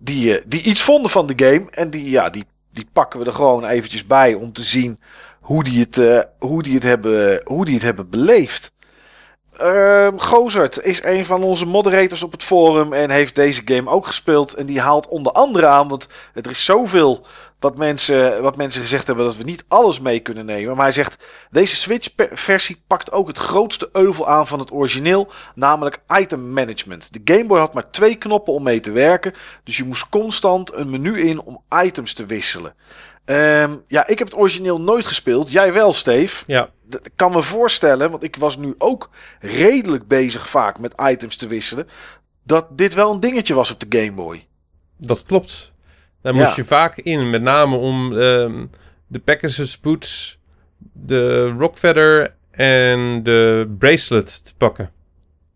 die, uh, die iets vonden van de game. En die, ja, die, die pakken we er gewoon eventjes bij om te zien hoe die het, uh, hoe die het, hebben, hoe die het hebben beleefd. Uh, Gozert is een van onze moderators op het forum en heeft deze game ook gespeeld. En die haalt onder andere aan, want er is zoveel wat mensen, wat mensen gezegd hebben dat we niet alles mee kunnen nemen. Maar hij zegt, deze Switch-versie pakt ook het grootste euvel aan van het origineel, namelijk item management. De Game Boy had maar twee knoppen om mee te werken, dus je moest constant een menu in om items te wisselen. Um, ja, ik heb het origineel nooit gespeeld. Jij wel, Steef. Ja. Dat kan me voorstellen, want ik was nu ook redelijk bezig vaak met items te wisselen, dat dit wel een dingetje was op de Game Boy. Dat klopt. Daar ja. moest je vaak in, met name om um, de Pegasus boots, de Rock Feather en de Bracelet te pakken.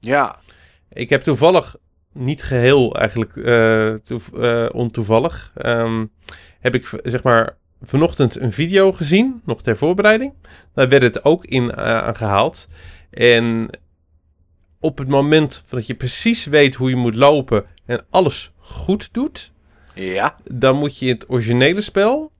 Ja. Ik heb toevallig, niet geheel eigenlijk uh, to- uh, ontoevallig, um, heb ik zeg maar vanochtend een video gezien, nog ter voorbereiding. Daar werd het ook in uh, aangehaald. En op het moment dat je precies weet hoe je moet lopen en alles goed doet, ja, dan moet je in het originele spel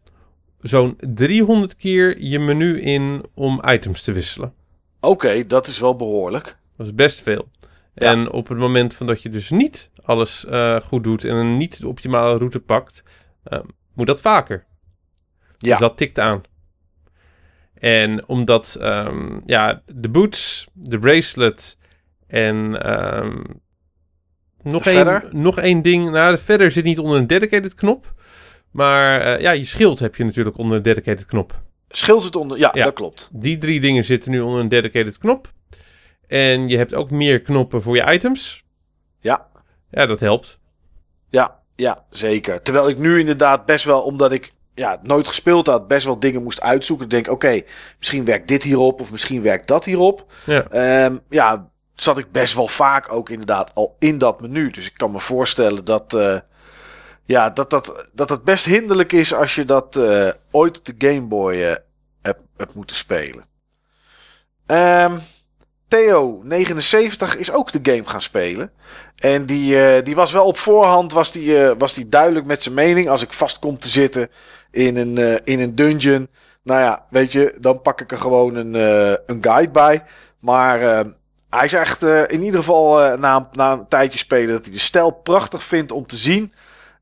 zo'n driehonderd keer je menu in om items te wisselen. Oké, okay, dat is wel behoorlijk. Dat is best veel. Ja. En op het moment van dat je dus niet alles uh, goed doet en een niet de optimale route pakt, uh, moet dat vaker. Ja. Dus dat tikt aan. En omdat um, ja, de boots, de bracelet en um, nog, een, nog één ding. Nou, de feather zit niet onder een dedicated knop. Maar uh, ja, je schild heb je natuurlijk onder een dedicated knop. Schild zit onder, ja, ja, dat klopt. Die drie dingen zitten nu onder een dedicated knop. En je hebt ook meer knoppen voor je items. Ja. Ja, dat helpt. Ja, ja, zeker. Terwijl ik nu inderdaad best wel, omdat ik ja, nooit gespeeld had, best wel dingen moest uitzoeken. Ik denk, oké, okay, misschien werkt dit hierop of misschien werkt dat hierop. Ja. Um, ja, zat ik best wel vaak ook inderdaad al in dat menu. Dus ik kan me voorstellen dat uh, ja, dat, dat, dat het best hinderlijk is als je dat uh, ooit op de Game Boy uh, hebt, hebt moeten spelen. Um, Theo negenenzeventig is ook de game gaan spelen. En die, uh, die was wel op voorhand was die, uh, was die duidelijk met zijn mening. Als ik vast kom te zitten in een, uh, in een dungeon, nou ja, weet je, dan pak ik er gewoon een, uh, een guide bij. Maar uh, hij zegt uh, in ieder geval uh, na, na een tijdje spelen dat hij de stijl prachtig vindt om te zien.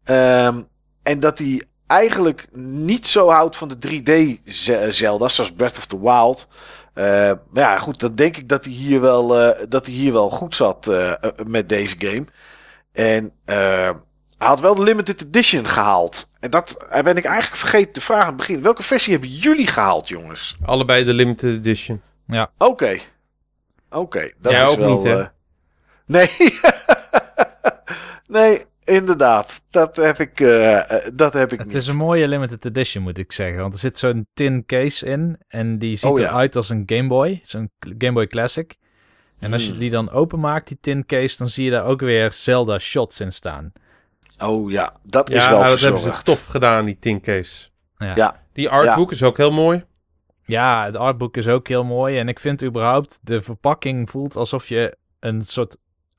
Um, en dat hij eigenlijk niet zo houdt van de drie D-Zelda's, zoals Breath of the Wild. Uh, maar ja, goed, dan denk ik dat hij hier wel, uh, dat hij hier wel goed zat uh, uh, met deze game. En uh, hij had wel de limited edition gehaald. En dat uh, ben ik eigenlijk vergeten te vragen aan het begin. Welke versie hebben jullie gehaald, jongens? Allebei de limited edition. Ja. Oké. Okay. Oké. Okay, dat ja, is ook wel, niet, hè? Uh, nee. Nee, inderdaad. Dat heb ik, uh, dat heb ik het niet. Het is een mooie limited edition, moet ik zeggen. Want er zit zo'n tin case in. En die ziet oh, ja. eruit als een Game Boy. Zo'n Game Boy Classic. En hmm. als je die dan openmaakt, die tin case, dan zie je daar ook weer Zelda shots in staan. Oh ja, dat ja, is wel nou, dat hebben ze tof gedaan, die tin case. Ja. ja. Die artbook ja. is ook heel mooi. Ja, het artbook is ook heel mooi. En ik vind überhaupt, de verpakking voelt alsof je een soort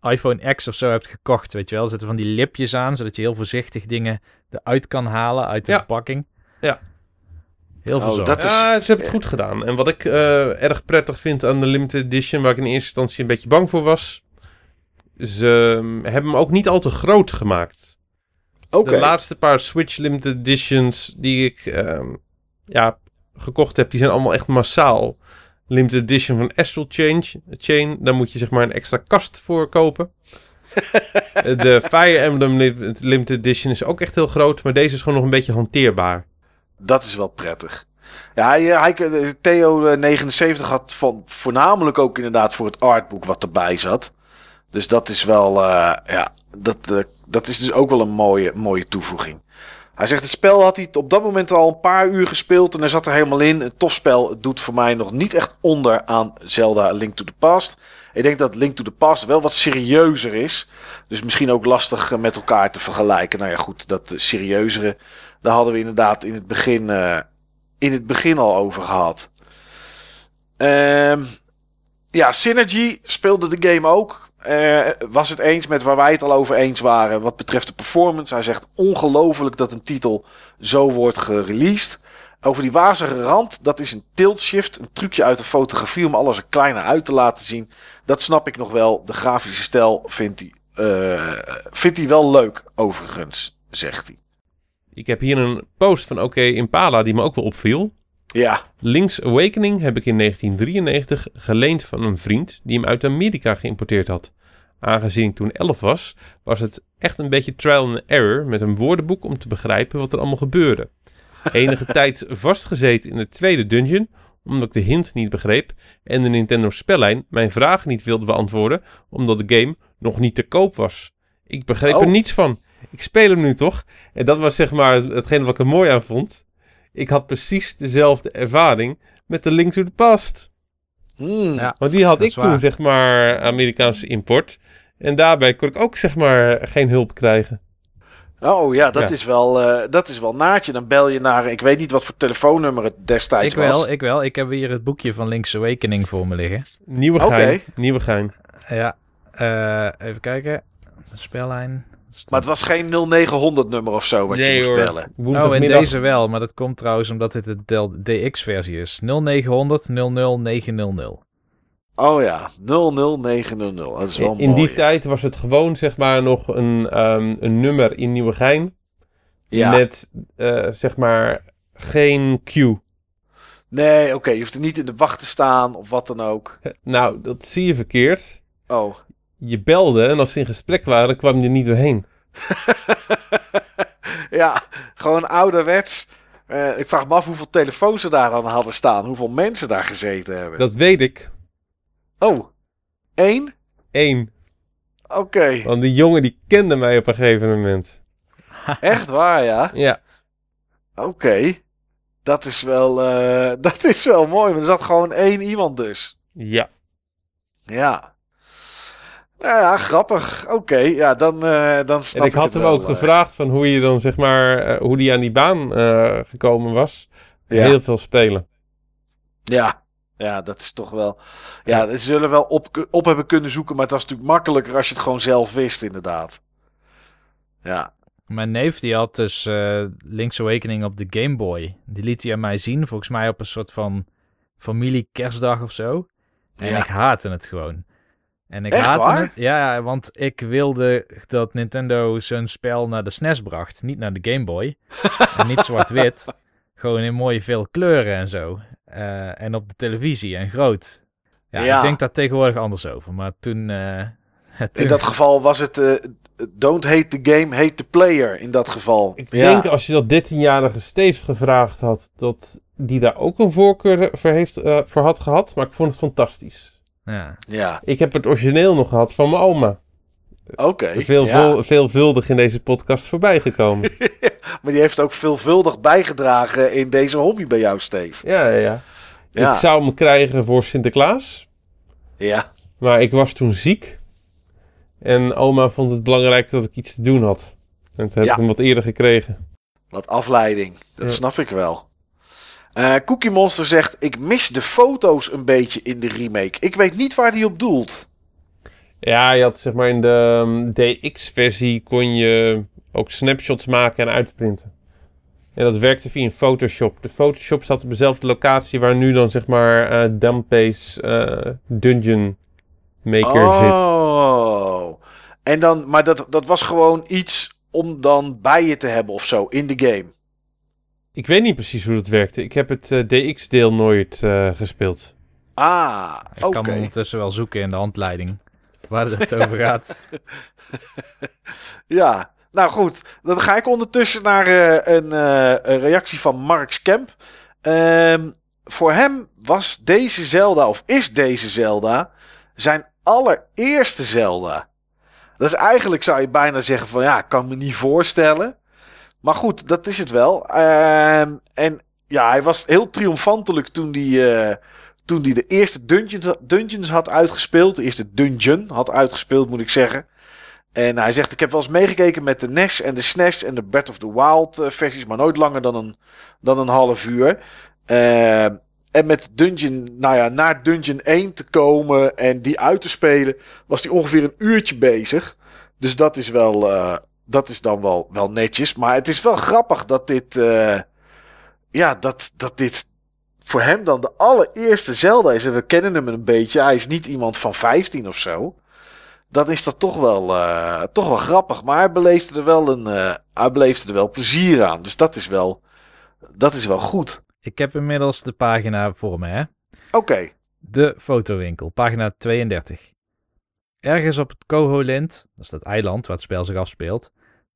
iPhone X of zo hebt gekocht, weet je wel. Er zitten van die lipjes aan, zodat je heel voorzichtig dingen eruit kan halen uit de ja. verpakking. Ja. Heel veel zorg. Oh, is... Ja, ze hebben het goed gedaan. En wat ik uh, erg prettig vind aan de limited edition, waar ik in eerste instantie een beetje bang voor was, ze hebben hem ook niet al te groot gemaakt. Okay. De laatste paar Switch limited editions die ik uh, ja, gekocht heb, die zijn allemaal echt massaal. Limited edition van Astral Chain, Chain, daar moet je zeg maar een extra kast voor kopen. De Fire Emblem Limited Edition is ook echt heel groot, maar deze is gewoon nog een beetje hanteerbaar. Dat is wel prettig. Ja, hij, hij, Theo negenenzeventig had van, voornamelijk ook inderdaad voor het artboek wat erbij zat. Dus dat is wel, uh, ja, dat, uh, dat is dus ook wel een mooie, mooie toevoeging. Hij zegt, het spel had hij op dat moment al een paar uur gespeeld en hij zat er helemaal in. Een tof spel, het doet voor mij nog niet echt onder aan Zelda A Link to the Past. Ik denk dat Link to the Past wel wat serieuzer is. Dus misschien ook lastig met elkaar te vergelijken. Nou ja, goed, dat serieuzere, daar hadden we inderdaad in het begin, uh, in het begin al over gehad. Um, Ja, Synergy speelde de game ook. Uh, was het eens met waar wij het al over eens waren wat betreft de performance. Hij zegt ongelooflijk dat een titel zo wordt gereleased. Over die wazige rand, dat is een tilt shift. Een trucje uit de fotografie om alles er kleiner uit te laten zien. Dat snap ik nog wel. De grafische stijl vindt hij uh, vindt hij wel leuk overigens, zegt hij. Ik heb hier een post van O K Impala die me ook wel opviel. Ja. Link's Awakening heb ik in negentien drieënnegentig geleend van een vriend die hem uit Amerika geïmporteerd had. Aangezien ik toen elf was, was het echt een beetje trial and error met een woordenboek om te begrijpen wat er allemaal gebeurde. Enige tijd vastgezeten in de tweede dungeon, omdat ik de hint niet begreep en de Nintendo spellijn mijn vraag niet wilde beantwoorden, omdat de game nog niet te koop was. Ik begreep oh. er niets van. Ik speel hem nu toch? En dat was zeg maar hetgeen wat ik er mooi aan vond. Ik had precies dezelfde ervaring met de Link to the Past. Mm, ja, want die had ik toen, waar. zeg maar, Amerikaanse import. En daarbij kon ik ook, zeg maar, geen hulp krijgen. Oh ja, dat, ja. Is, wel, uh, dat is wel naadje. Dan bel je naar, ik weet niet wat voor telefoonnummer het destijds ik was. Ik wel, ik wel. Ik heb hier het boekje van Link's Awakening voor me liggen. Nieuwegein, okay. Nieuwegein. Ja, uh, even kijken. Spellijn. Maar het was geen nul negen honderd nummer of zo wat nee, je moest hoor. bellen. Woensdag oh, in middag. Deze wel, maar dat komt trouwens omdat dit de D X-versie is. nul negen honderd nul nul negen nul nul. Oh ja, nul nul negen nul nul. Dat is wel in, mooi. In die ja. tijd was het gewoon zeg maar nog een, um, een nummer in Nieuwegein. Ja. Met uh, zeg maar geen queue. Nee, oké, okay, je hoeft er niet in de wacht te staan of wat dan ook. Nou, dat zie je verkeerd. Oh. Je belde en als ze in gesprek waren, kwam je er niet doorheen. Ja, gewoon ouderwets. Uh, ik vraag me af hoeveel telefoons ze daar dan hadden staan. Hoeveel mensen daar gezeten hebben. Dat weet ik. Oh, één? Eén. Oké. Okay. Want die jongen die kende mij op een gegeven moment. Echt waar, ja? Ja. Oké. Okay. Dat is wel, uh, dat is wel mooi. Want er zat gewoon één iemand dus. Ja. Ja. Ja, ja, grappig. Oké, okay, ja, dan, uh, dan snap ik. En ik, ik had hem wel, ook uh, gevraagd van hoe je dan zeg maar uh, hoe die aan die baan uh, gekomen was. Ja. Heel veel spelen. Ja, ja, dat is toch wel. Ja, ze zullen wel op, op hebben kunnen zoeken, maar het was natuurlijk makkelijker als je het gewoon zelf wist, inderdaad. Ja. Mijn neef die had dus uh, Link's Awakening op de Game Boy. Die liet hij aan mij zien, volgens mij op een soort van familie kerstdag of zo. En ja. ik haatte het gewoon. En ik haatte het. Ja, want ik wilde dat Nintendo zijn spel naar de S N E S bracht. Niet naar de Game Boy. En niet zwart-wit. Gewoon in mooie veel kleuren en zo. Uh, en op de televisie en groot. Ja, ja. Ik denk daar tegenwoordig anders over. Maar toen, uh, toen... In dat geval was het... Uh, don't hate the game, hate the player. In dat geval. Ik ja. denk als je dat dertienjarige Steef gevraagd had... dat die daar ook een voorkeur voor, heeft, uh, voor had gehad. Maar ik vond het fantastisch. Ja. ja. Ik heb het origineel nog gehad van mijn oma. Oké. Okay, veel, ja. veel, veelvuldig in deze podcast voorbij gekomen. Maar die heeft ook veelvuldig bijgedragen in deze hobby bij jou, Steef. Ja, ja, ja. ja. Ik zou hem krijgen voor Sinterklaas. Ja. Maar ik was toen ziek. En oma vond het belangrijk dat ik iets te doen had. En toen heb ja. ik hem wat eerder gekregen. Wat afleiding. Dat ja. snap ik wel. Uh, Cookie Monster zegt... Ik mis de foto's een beetje in de remake. Ik weet niet waar die op doelt. Ja, je had zeg maar in de um, D X-versie... kon je ook snapshots maken en uitprinten. En dat werkte via een Photoshop. De Photoshop zat op dezelfde locatie... waar nu dan zeg maar... Uh, Dampé's uh, Dungeon Maker oh. zit. Oh. En dan... Maar dat, dat was gewoon iets... om dan bij je te hebben of zo... in de game. Ik weet niet precies hoe dat werkte. Ik heb het uh, D X-deel nooit uh, gespeeld. Ah, oké. Ik okay. kan ondertussen wel zoeken in de handleiding waar het over gaat. Ja, nou goed. Dan ga ik ondertussen naar uh, een, uh, een reactie van Marks Kemp. Um, voor hem was deze Zelda, of is deze Zelda, zijn allereerste Zelda. Dat is eigenlijk, zou je bijna zeggen van ja, ik kan me niet voorstellen... Maar goed, dat is het wel. Uh, en ja, hij was heel triomfantelijk toen hij, uh, toen hij de eerste dungeons, dungeons had uitgespeeld. De eerste dungeon had uitgespeeld, moet ik zeggen. En hij zegt, ik heb wel eens meegekeken met de N E S en de S N E S en de Breath of the Wild versies. Maar nooit langer dan een, dan een half uur. Uh, En met dungeon, nou ja, naar dungeon één te komen en die uit te spelen, was die ongeveer een uurtje bezig. Dus dat is wel, uh, dat is dan wel, wel netjes. Maar het is wel grappig dat dit, uh, ja, dat, dat dit voor hem dan de allereerste Zelda is. En we kennen hem een beetje. Hij is niet iemand van vijftien of zo. Dat is dan toch wel, uh, toch wel grappig. Maar hij beleefde er wel een, uh, hij beleefde er wel plezier aan. Dus dat is wel, dat is wel goed. Ik heb inmiddels de pagina voor me, hè? Oké. Okay. De fotowinkel, pagina tweeëndertig. Ergens op het Koholint, dat is dat eiland waar het spel zich afspeelt,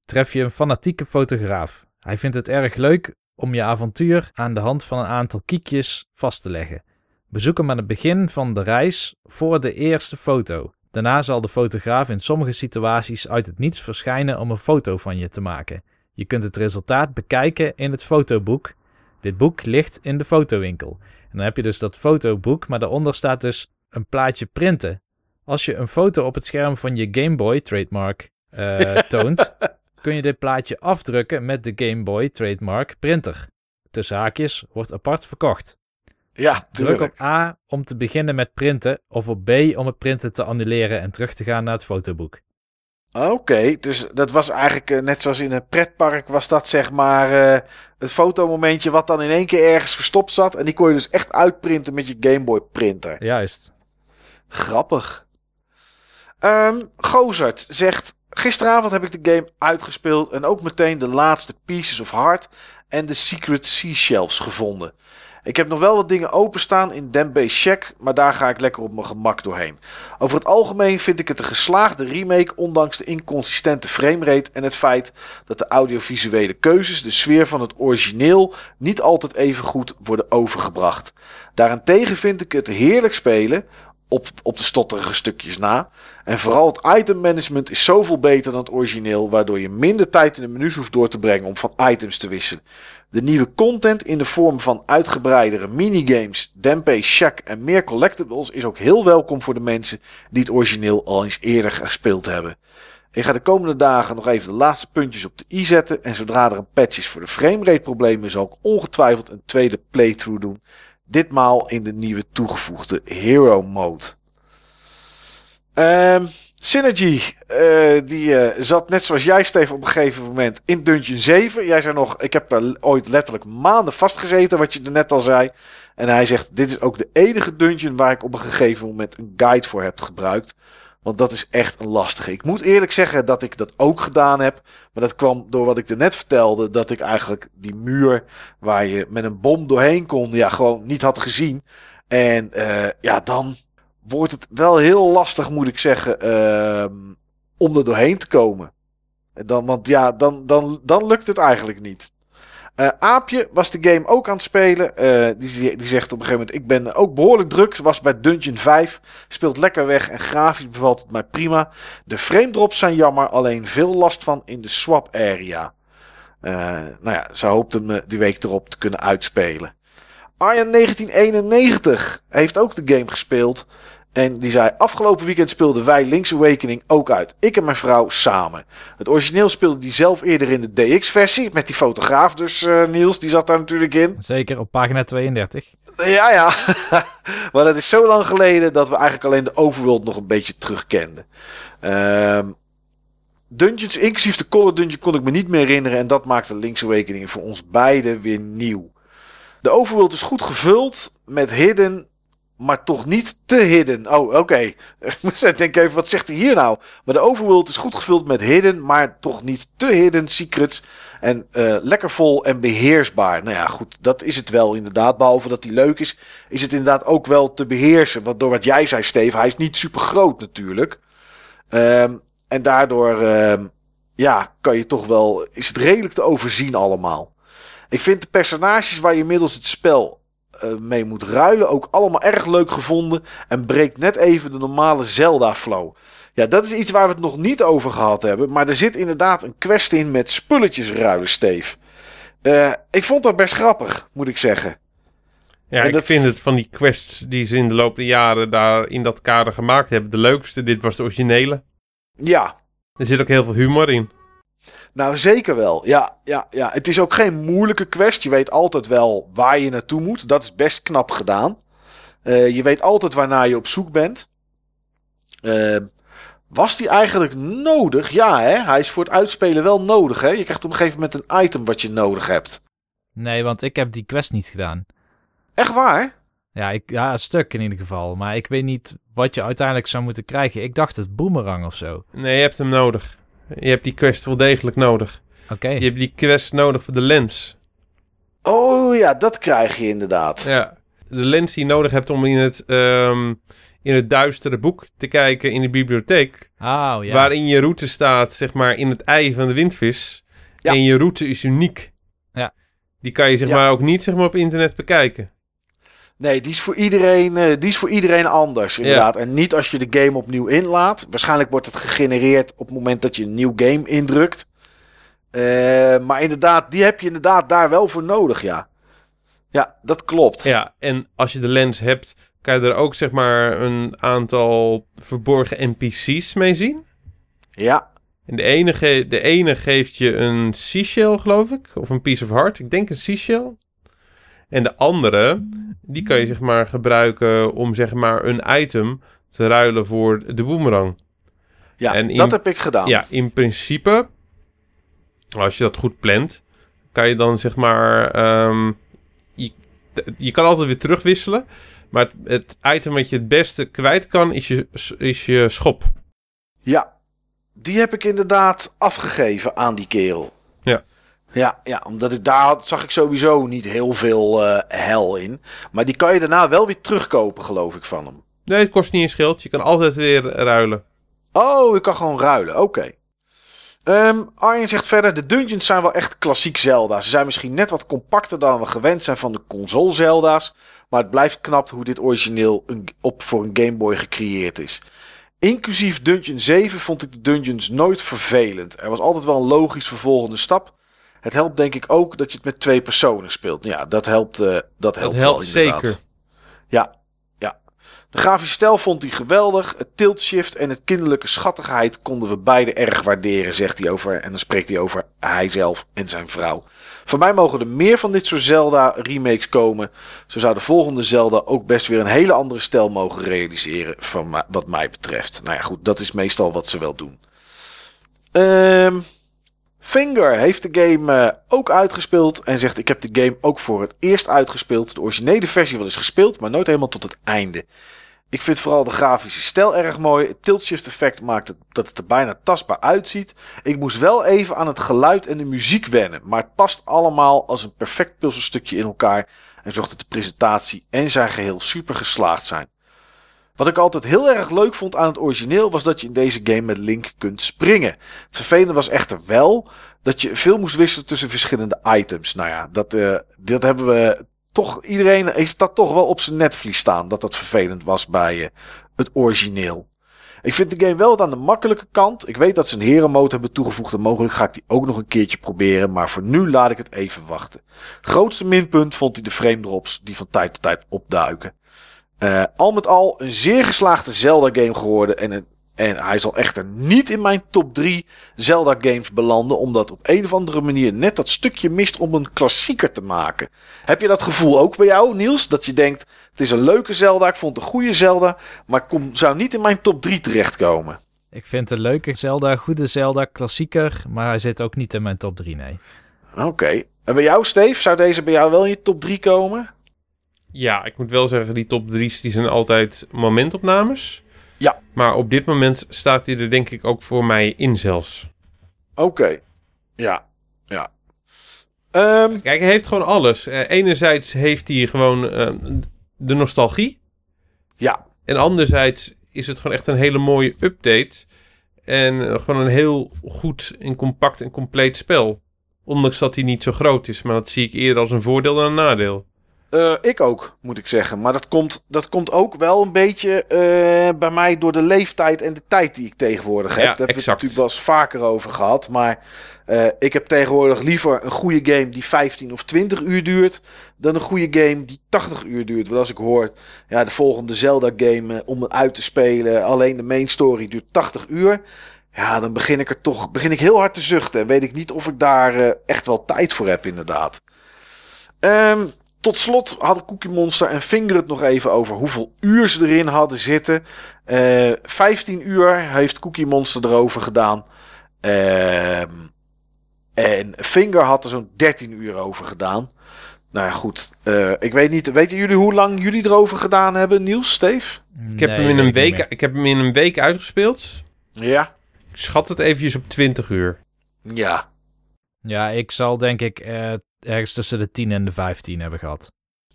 tref je een fanatieke fotograaf. Hij vindt het erg leuk om je avontuur aan de hand van een aantal kiekjes vast te leggen. Bezoek hem aan het begin van de reis voor de eerste foto. Daarna zal de fotograaf in sommige situaties uit het niets verschijnen om een foto van je te maken. Je kunt het resultaat bekijken in het fotoboek. Dit boek ligt in de fotowinkel. En dan heb je dus dat fotoboek, maar daaronder staat dus een plaatje printen. Als je een foto op het scherm van je Game Boy, trademark, uh, toont, kun je dit plaatje afdrukken met de Game Boy, trademark, printer. Tussen haakjes, wordt apart verkocht. Ja, tuurlijk. Druk op A om te beginnen met printen of op B om het printen te annuleren en terug te gaan naar het fotoboek. Oké, okay, dus dat was eigenlijk uh, net zoals in een pretpark was dat zeg maar uh, het fotomomentje wat dan in één keer ergens verstopt zat. En die kon je dus echt uitprinten met je Game Boy printer. Juist. Grappig. Um, Gozert zegt, gisteravond heb ik de game uitgespeeld en ook meteen de laatste Pieces of Heart en de Secret Seashells gevonden. Ik heb nog wel wat dingen openstaan in Dampé Shack, maar daar ga ik lekker op mijn gemak doorheen. Over het algemeen vind ik het een geslaagde remake, ondanks de inconsistente framerate en het feit dat de audiovisuele keuzes de sfeer van het origineel niet altijd even goed worden overgebracht. Daarentegen vind ik het heerlijk spelen, op, op de stotterige stukjes na. En vooral het itemmanagement is zoveel beter dan het origineel, waardoor je minder tijd in de menus hoeft door te brengen om van items te wisselen. De nieuwe content in de vorm van uitgebreidere minigames, Dampé Shack en meer collectibles is ook heel welkom voor de mensen die het origineel al eens eerder gespeeld hebben. Ik ga de komende dagen nog even de laatste puntjes op de i zetten en zodra er een patch is voor de framerate problemen zal ik ongetwijfeld een tweede playthrough doen. Ditmaal in de nieuwe toegevoegde Hero Mode. Ehm... Um... Synergy, uh, die uh, zat net zoals jij, Steef, op een gegeven moment in Dungeon zeven. Jij zei nog, ik heb er ooit letterlijk maanden vastgezeten, wat je er net al zei. En hij zegt, dit is ook de enige dungeon waar ik op een gegeven moment een guide voor heb gebruikt. Want dat is echt een lastige. Ik moet eerlijk zeggen dat ik dat ook gedaan heb. Maar dat kwam door wat ik er net vertelde, dat ik eigenlijk die muur waar je met een bom doorheen kon, ja, gewoon niet had gezien. En uh, ja, dan wordt het wel heel lastig, moet ik zeggen, uh, om er doorheen te komen. Dan, want ja, dan, dan, dan lukt het eigenlijk niet. Uh, Aapje was de game ook aan het spelen. Uh, die, die zegt op een gegeven moment, ik ben ook behoorlijk druk. Was bij Dungeon vijf. Speelt lekker weg en grafisch bevalt het mij prima. De frame drops zijn jammer, alleen veel last van in de swap area. Uh, nou ja, ze hoopt hem die week erop te kunnen uitspelen. Arjan negentien eenennegentig heeft ook de game gespeeld. En die zei, afgelopen weekend speelden wij Link's Awakening ook uit. Ik en mijn vrouw samen. Het origineel speelde die zelf eerder in de D X-versie. Met die fotograaf dus, uh, Niels. Die zat daar natuurlijk in. Zeker, op pagina tweeëndertig. Ja, ja. Maar dat is zo lang geleden dat we eigenlijk alleen de overworld nog een beetje terugkenden. Um, dungeons, inclusief de Color Dungeon, kon ik me niet meer herinneren. En dat maakte Link's Awakening voor ons beiden weer nieuw. De overworld is goed gevuld met hidden, maar toch niet te hidden. Oh, oké. Okay. Ik denk even, wat zegt hij hier nou? Maar de overworld is goed gevuld met hidden, maar toch niet te hidden secrets. En uh, lekker vol en beheersbaar. Nou ja, goed, dat is het wel inderdaad. Behalve dat die leuk is, is het inderdaad ook wel te beheersen. Want door wat jij zei, Steef, hij is niet super groot natuurlijk. Um, en daardoor um, ja, kan je toch wel, is het redelijk te overzien allemaal. Ik vind de personages waar je middels het spel uh, mee moet ruilen ook allemaal erg leuk gevonden en breekt net even de normale Zelda-flow. Ja, dat is iets waar we het nog niet over gehad hebben, maar er zit inderdaad een quest in met spulletjes ruilen, Steef. Uh, ik vond dat best grappig, moet ik zeggen. Ja, en ik dat... vind het van die quests die ze in de loop der jaren daar in dat kader gemaakt hebben de leukste. Dit was de originele. Ja. Er zit ook heel veel humor in. Nou, zeker wel. Ja, ja, ja. Het is ook geen moeilijke quest. Je weet altijd wel waar je naartoe moet. Dat is best knap gedaan. Uh, je weet altijd waarnaar je op zoek bent. Uh, was die eigenlijk nodig? Ja, hè? Hij is voor het uitspelen wel nodig, hè? Je krijgt op een gegeven moment een item wat je nodig hebt. Nee, want ik heb die quest niet gedaan. Echt waar? Ja, ik, ja, een stuk in ieder geval. Maar ik weet niet wat je uiteindelijk zou moeten krijgen. Ik dacht het boomerang of zo. Nee, je hebt hem nodig. Je hebt die quest wel degelijk nodig. Oké. Okay. Je hebt die quest nodig voor de lens. Oh ja, dat krijg je inderdaad. Ja, de lens die je nodig hebt om in het, um, in het duistere boek te kijken in de bibliotheek. Oh, ja. Waarin je route staat, zeg maar, in het ei van de windvis. Ja. En je route is uniek. Ja. Die kan je zeg ja. maar ook niet zeg maar, op internet bekijken. Nee, die is voor iedereen, uh, die is voor iedereen anders, inderdaad. Ja. En niet als je de game opnieuw inlaat. Waarschijnlijk wordt het gegenereerd op het moment dat je een nieuw game indrukt. Uh, maar inderdaad, die heb je inderdaad daar wel voor nodig, ja. Ja, dat klopt. Ja, en als je de lens hebt, kan je er ook zeg maar een aantal verborgen N P C's mee zien. Ja. En de ene, ge- de ene geeft je een seashell, geloof ik. Of een piece of heart. Ik denk een seashell. En de andere, die kan je zeg maar gebruiken om zeg maar een item te ruilen voor de boomerang. Ja, en in, dat heb ik gedaan. Ja, in principe, als je dat goed plant, kan je dan zeg maar... Um, je, je kan altijd weer terugwisselen, maar het, het item wat je het beste kwijt kan, is je, is je schop. Ja, die heb ik inderdaad afgegeven aan die kerel. Ja. Ja, ja, omdat ik daar had, zag ik sowieso niet heel veel uh, hel in. Maar die kan je daarna wel weer terugkopen, geloof ik, van hem. Nee, het kost niet een schild. Je kan altijd weer ruilen. Oh, je kan gewoon ruilen. Oké. Okay. Um, Arjen zegt verder, de dungeons zijn wel echt klassiek Zelda. Ze zijn misschien net wat compacter dan we gewend zijn van de console Zelda's. Maar het blijft knap hoe dit origineel een, op voor een Game Boy gecreëerd is. Inclusief Dungeon zeven vond ik de dungeons nooit vervelend. Er was altijd wel een logisch vervolgende stap. Het helpt denk ik ook dat je het met twee personen speelt. Ja, dat helpt, uh, dat helpt, dat helpt wel inderdaad. Zeker. Ja, ja. De grafische stijl vond hij geweldig. Het tilt-shift en het kinderlijke schattigheid konden we beide erg waarderen, zegt hij over. En dan spreekt hij over hijzelf en zijn vrouw. Voor mij mogen er meer van dit soort Zelda-remakes komen. Zo zou de volgende Zelda ook best weer een hele andere stijl mogen realiseren, van ma- wat mij betreft. Nou ja, goed, dat is meestal wat ze wel doen. Ehm... Um... Finger heeft de game uh, ook uitgespeeld en zegt: ik heb de game ook voor het eerst uitgespeeld. De originele versie wel eens gespeeld, maar nooit helemaal tot het einde. Ik vind vooral de grafische stijl erg mooi. Het tilt-shift effect maakt het, dat het er bijna tastbaar uitziet. Ik moest wel even aan het geluid en de muziek wennen, maar het past allemaal als een perfect puzzelstukje in elkaar en zorgt dat de presentatie en zijn geheel super geslaagd zijn. Wat ik altijd heel erg leuk vond aan het origineel was dat je in deze game met Link kunt springen. Het vervelende was echter wel dat je veel moest wisselen tussen verschillende items. Nou ja, dat, uh, dat hebben we toch, iedereen heeft dat toch wel op zijn netvlies staan. Dat dat vervelend was bij uh, het origineel. Ik vind de game wel wat aan de makkelijke kant. Ik weet dat ze een herenmode hebben toegevoegd en mogelijk ga ik die ook nog een keertje proberen. Maar voor nu laat ik het even wachten. Grootste minpunt vond hij de frame drops die van tijd tot tijd opduiken. Uh, al met al een zeer geslaagde Zelda-game geworden. En, een, en hij zal echter niet in mijn top drie Zelda-games belanden. Omdat op een of andere manier net dat stukje mist om een klassieker te maken. Heb je dat gevoel ook bij jou, Niels? Dat je denkt, het is een leuke Zelda, ik vond het een goede Zelda. Maar kom, zou niet in mijn top drie terechtkomen. Ik vind een leuke Zelda, goede Zelda, klassieker. Maar hij zit ook niet in mijn top drie, nee. Oké. Okay. En bij jou, Steef, zou deze bij jou wel in je top drie komen? Ja, ik moet wel zeggen, die top drie's die zijn altijd momentopnames. Ja. Maar op dit moment staat hij er denk ik ook voor mij in zelfs. Oké. Okay. Ja. Ja. Um... Kijk, hij heeft gewoon alles. Uh, enerzijds heeft hij gewoon uh, de nostalgie. Ja. En anderzijds is het gewoon echt een hele mooie update. En uh, gewoon een heel goed en compact en compleet spel. Ondanks dat hij niet zo groot is. Maar dat zie ik eerder als een voordeel dan een nadeel. Uh, ik ook, moet ik zeggen. Maar dat komt, dat komt ook wel een beetje uh, bij mij door de leeftijd en de tijd die ik tegenwoordig heb. Ja, daar heb ik het natuurlijk wel eens vaker over gehad. Maar uh, ik heb tegenwoordig liever een goede game die vijftien of twintig uur duurt dan een goede game die tachtig uur duurt. Want als ik hoor, ja, de volgende Zelda game uh, om het uit te spelen, alleen de main story duurt tachtig uur. Ja, dan begin ik er toch begin ik heel hard te zuchten. En weet ik niet of ik daar uh, echt wel tijd voor heb, inderdaad. Um, tot slot hadden Cookie Monster en Finger het nog even over hoeveel uur ze erin hadden zitten. Uh, vijftien uur heeft Cookie Monster erover gedaan. Uh, en Finger had er zo'n dertien uur over gedaan. Nou ja, goed. Uh, ik weet niet. Weten jullie hoe lang jullie erover gedaan hebben, Niels, Steef? Nee, ik, heb hem in een week, ik heb hem in een week uitgespeeld. Ja. Ik schat het eventjes op twintig uur. Ja. Ja, ik zal denk ik uh, ergens tussen de tien en de vijftien hebben gehad.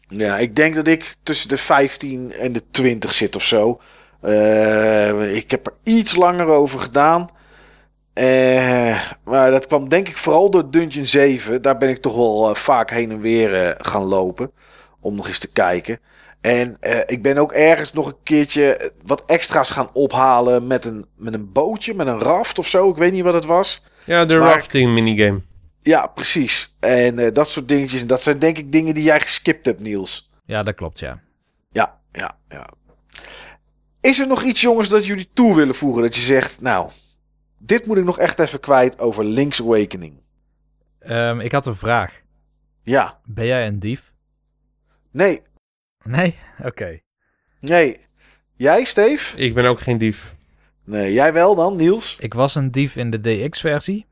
Ja, ik denk dat ik tussen de vijftien en de twintig zit of zo. Uh, ik heb er iets langer over gedaan. Uh, maar dat kwam denk ik vooral door Dungeon zeven. Daar ben ik toch wel uh, vaak heen en weer uh, gaan lopen. Om nog eens te kijken. En uh, ik ben ook ergens nog een keertje wat extra's gaan ophalen met een, met een bootje, met een raft of zo. Ik weet niet wat het was. Ja, de maar, rafting minigame. Ja, precies. En uh, dat soort dingetjes. En dat zijn denk ik dingen die jij geskipt hebt, Niels. Ja, dat klopt, ja. Ja, ja, ja. Is er nog iets, jongens, dat jullie toe willen voegen? Dat je zegt, nou, dit moet ik nog echt even kwijt over Link's Awakening. Um, ik had een vraag. Ja. Ben jij een dief? Nee. Nee? Oké. Okay. Nee. Jij, Steef? Ik ben ook geen dief. Nee, jij wel dan, Niels? Ik was een dief in de D X-versie.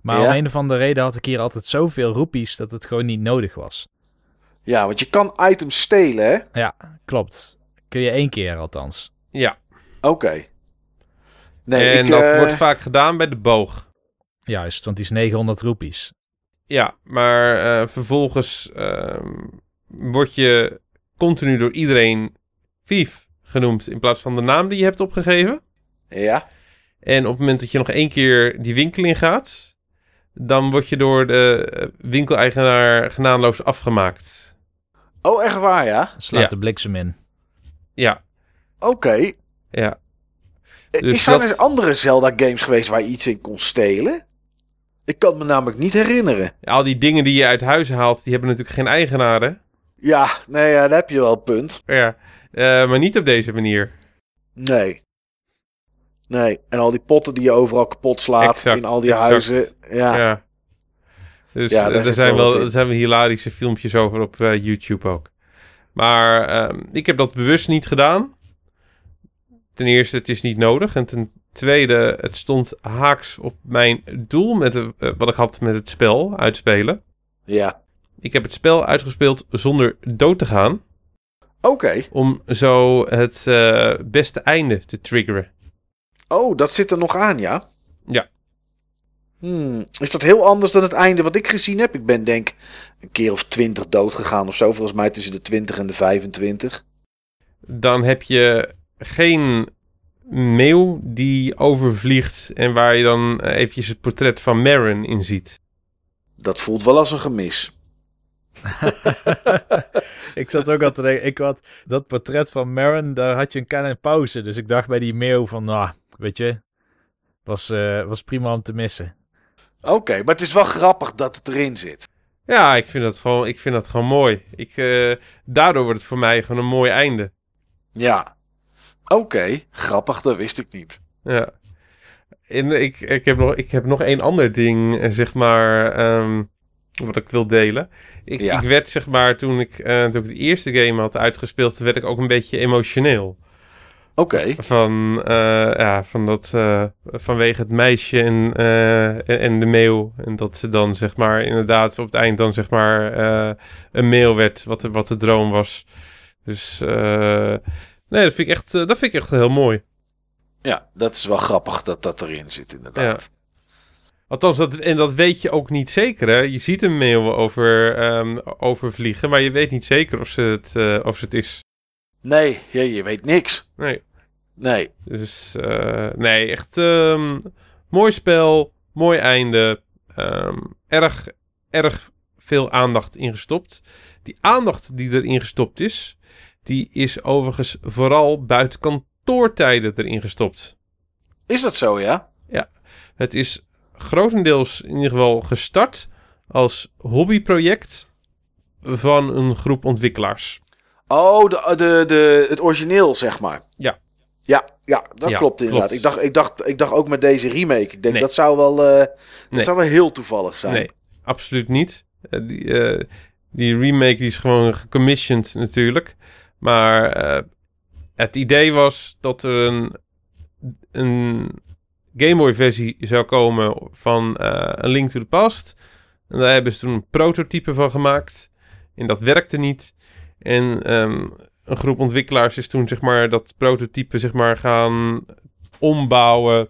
Maar ja, om een of andere reden had ik hier altijd zoveel roepies dat het gewoon niet nodig was. Ja, want je kan items stelen, hè? Ja, klopt. Kun je één keer althans. Ja. Oké. Okay. Nee, en ik, dat uh... wordt vaak gedaan bij de boog. Juist, want die is negenhonderd roepies. Ja, maar uh, vervolgens uh, word je continu door iedereen Vief genoemd in plaats van de naam die je hebt opgegeven. Ja. En op het moment dat je nog één keer die winkel ingaat, dan word je door de winkeleigenaar genadeloos afgemaakt. Oh, echt waar, ja? Slaat ja. de bliksem in. Ja. Oké. Okay. Ja. Dus Is dat... er andere Zelda-games geweest waar je iets in kon stelen? Ik kan me namelijk niet herinneren. Ja, al die dingen die je uit huis haalt, die hebben natuurlijk geen eigenaren. Ja, nee, ja, daar heb je wel een punt. Ja, uh, maar niet op deze manier. Nee. Nee, en al die potten die je overal kapot slaat exact, in al die exact. huizen. Ja, ja. Dus ja, daar, daar, zijn wel, wel daar zijn we hilarische filmpjes over op uh, YouTube ook. Maar uh, ik heb dat bewust niet gedaan. Ten eerste, het is niet nodig. En ten tweede, het stond haaks op mijn doel met de, uh, wat ik had met het spel uitspelen. Ja. Ik heb het spel uitgespeeld zonder dood te gaan. Oké. Okay. Om zo het uh, beste einde te triggeren. Oh, dat zit er nog aan, ja? Ja. Hmm, is dat heel anders dan het einde wat ik gezien heb? Ik ben denk een keer of twintig dood gegaan of zo. Volgens mij tussen de twintig en de vijfentwintig. Dan heb je geen meeuw die overvliegt en waar je dan eventjes het portret van Marin in ziet. Dat voelt wel als een gemis. Ik zat ook al te denken, ik had dat portret van Marin, daar had je een kleine pauze. Dus ik dacht bij die meeuw van, nou, weet je, was, uh, was prima om te missen. Oké, okay, maar het is wel grappig dat het erin zit. Ja, ik vind dat gewoon, ik vind dat gewoon mooi. Ik, uh, daardoor wordt het voor mij gewoon een mooi einde. Ja. Oké, okay, grappig, dat wist ik niet. Ja. En ik, ik, heb nog, ik heb nog één ander ding, zeg maar, um, wat ik wil delen. Ik, ja. ik werd, zeg maar, toen ik, uh, toen ik de eerste game had uitgespeeld, werd ik ook een beetje emotioneel. Oké. Okay. Van, uh, ja, van dat, uh, vanwege het meisje en, uh, en, en de meeuw. En dat ze dan, zeg maar, inderdaad op het eind dan, zeg maar, uh, een meeuw werd, wat de, wat de droom was. Dus, uh, nee, dat vind ik echt, dat vind ik echt heel mooi. Ja, dat is wel grappig dat dat erin zit, inderdaad. Ja. Althans, dat, en dat weet je ook niet zeker, hè? Je ziet een meeuw over, um, overvliegen, maar je weet niet zeker of ze het, uh, of ze het is. Nee, je, je weet niks. Nee. Nee. Dus, uh, nee, echt um, mooi spel, mooi einde. Um, erg, erg veel aandacht ingestopt. Die aandacht die erin gestopt is, die is overigens vooral buiten kantoortijden erin gestopt. Is dat zo, ja? Ja. Het is grotendeels in ieder geval gestart als hobbyproject van een groep ontwikkelaars. Oh, de, de, de, het origineel, zeg maar. Ja. Ja, ja dat ja, klopt inderdaad. Klopt. Ik, dacht, ik, dacht, ik dacht ook met deze remake. Ik denk, nee. dat, zou wel, uh, dat nee. zou wel heel toevallig zijn. Nee, absoluut niet. Uh, die, uh, die remake die is gewoon gecommissioned natuurlijk. Maar uh, het idee was dat er een, een Game Boy versie zou komen van uh, A Link to the Past. En daar hebben ze toen een prototype van gemaakt. En dat werkte niet. En um, een groep ontwikkelaars is toen zeg maar dat prototype zeg maar gaan ombouwen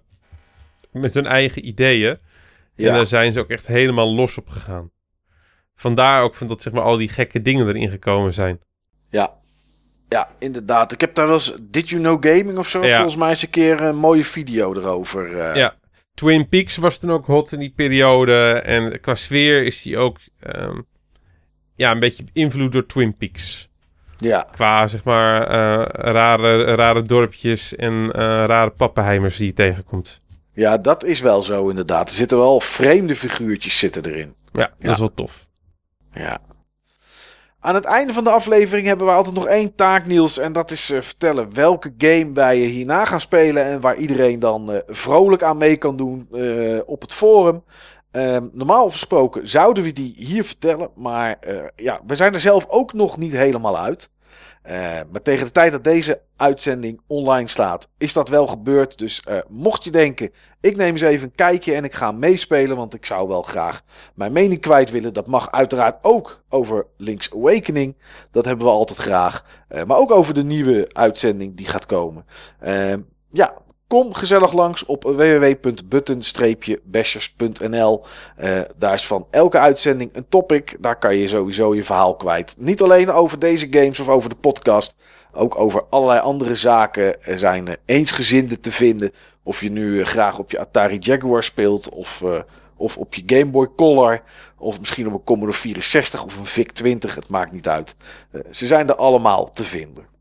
met hun eigen ideeën. Ja. En daar zijn ze ook echt helemaal los op gegaan. Vandaar ook van dat zeg maar al die gekke dingen erin gekomen zijn. Ja. Ja, inderdaad. Ik heb daar wel eens Did You Know Gaming of zo? Ja. Volgens mij eens een keer een mooie video erover. Uh. Ja. Twin Peaks was toen ook hot in die periode. En qua sfeer is die ook um, ja, een beetje beïnvloed door Twin Peaks. Ja. Qua, zeg maar, uh, rare, rare dorpjes en uh, rare pappenheimers die je tegenkomt. Ja, dat is wel zo inderdaad. Er zitten wel vreemde figuurtjes zitten erin. Ja, ja. Dat is wel tof. Ja. Aan het einde van de aflevering hebben we altijd nog één taak, Niels. En dat is uh, vertellen welke game wij hierna gaan spelen. En waar iedereen dan uh, vrolijk aan mee kan doen uh, op het forum. Uh, normaal gesproken zouden we die hier vertellen. Maar uh, ja, we zijn er zelf ook nog niet helemaal uit. Uh, maar tegen de tijd dat deze uitzending online staat, is dat wel gebeurd. Dus uh, mocht je denken, ik neem eens even een kijkje en ik ga meespelen, want ik zou wel graag mijn mening kwijt willen. Dat mag uiteraard ook over Link's Awakening. Dat hebben we altijd graag. Uh, maar ook over de nieuwe uitzending die gaat komen. Uh, ja, kom gezellig langs op w w w punt button dash bashers punt n l. Uh, daar is van elke uitzending een topic. Daar kan je sowieso je verhaal kwijt. Niet alleen over deze games of over de podcast. Ook over allerlei andere zaken. Er zijn uh, eensgezinden te vinden. Of je nu uh, graag op je Atari Jaguar speelt. Of, uh, of op je Game Boy Color. Of misschien op een Commodore vierenzestig of een V I C twintig. Het maakt niet uit. Uh, ze zijn er allemaal te vinden.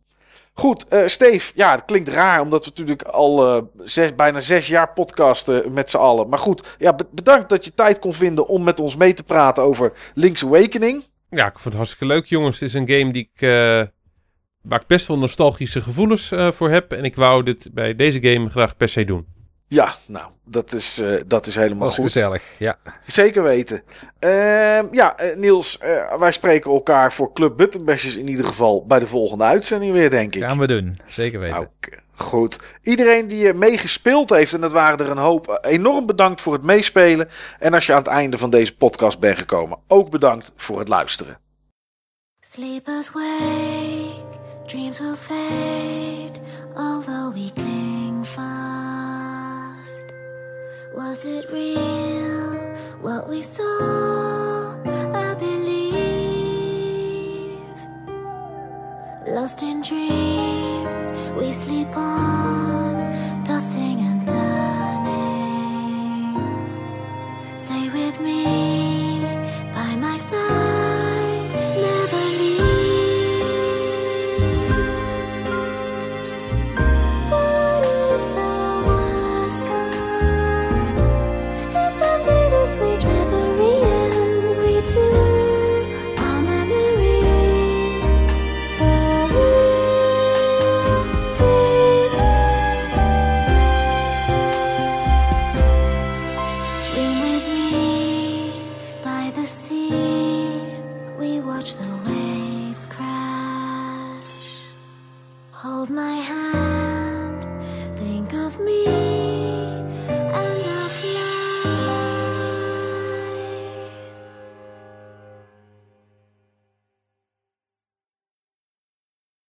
Goed, uh, Steef, ja, het klinkt raar omdat we natuurlijk al uh, zes, bijna zes jaar podcasten met z'n allen. Maar goed, ja, bedankt dat je tijd kon vinden om met ons mee te praten over Link's Awakening. Ja, ik vond het hartstikke leuk, jongens. Het is een game die ik, uh, waar ik best wel nostalgische gevoelens uh, voor heb. En ik wou dit bij deze game graag per se doen. Ja, nou, dat is, uh, dat is helemaal dat is goed. Gezellig, ja. Zeker weten. Uh, ja, uh, Niels, uh, wij spreken elkaar voor Club Button Bashers in ieder geval bij de volgende uitzending weer, denk ik. Gaan we doen, zeker weten. Nou, goed. Iedereen die uh, meegespeeld heeft, en dat waren er een hoop, uh, enorm bedankt voor het meespelen. En als je aan het einde van deze podcast bent gekomen, ook bedankt voor het luisteren. Sleepers wake, dreams will fade, although we cling far. Was it real, what we saw? I believe. Lost in dreams, we sleep on, tossing and turning. Stay with me, by my side, never my hand.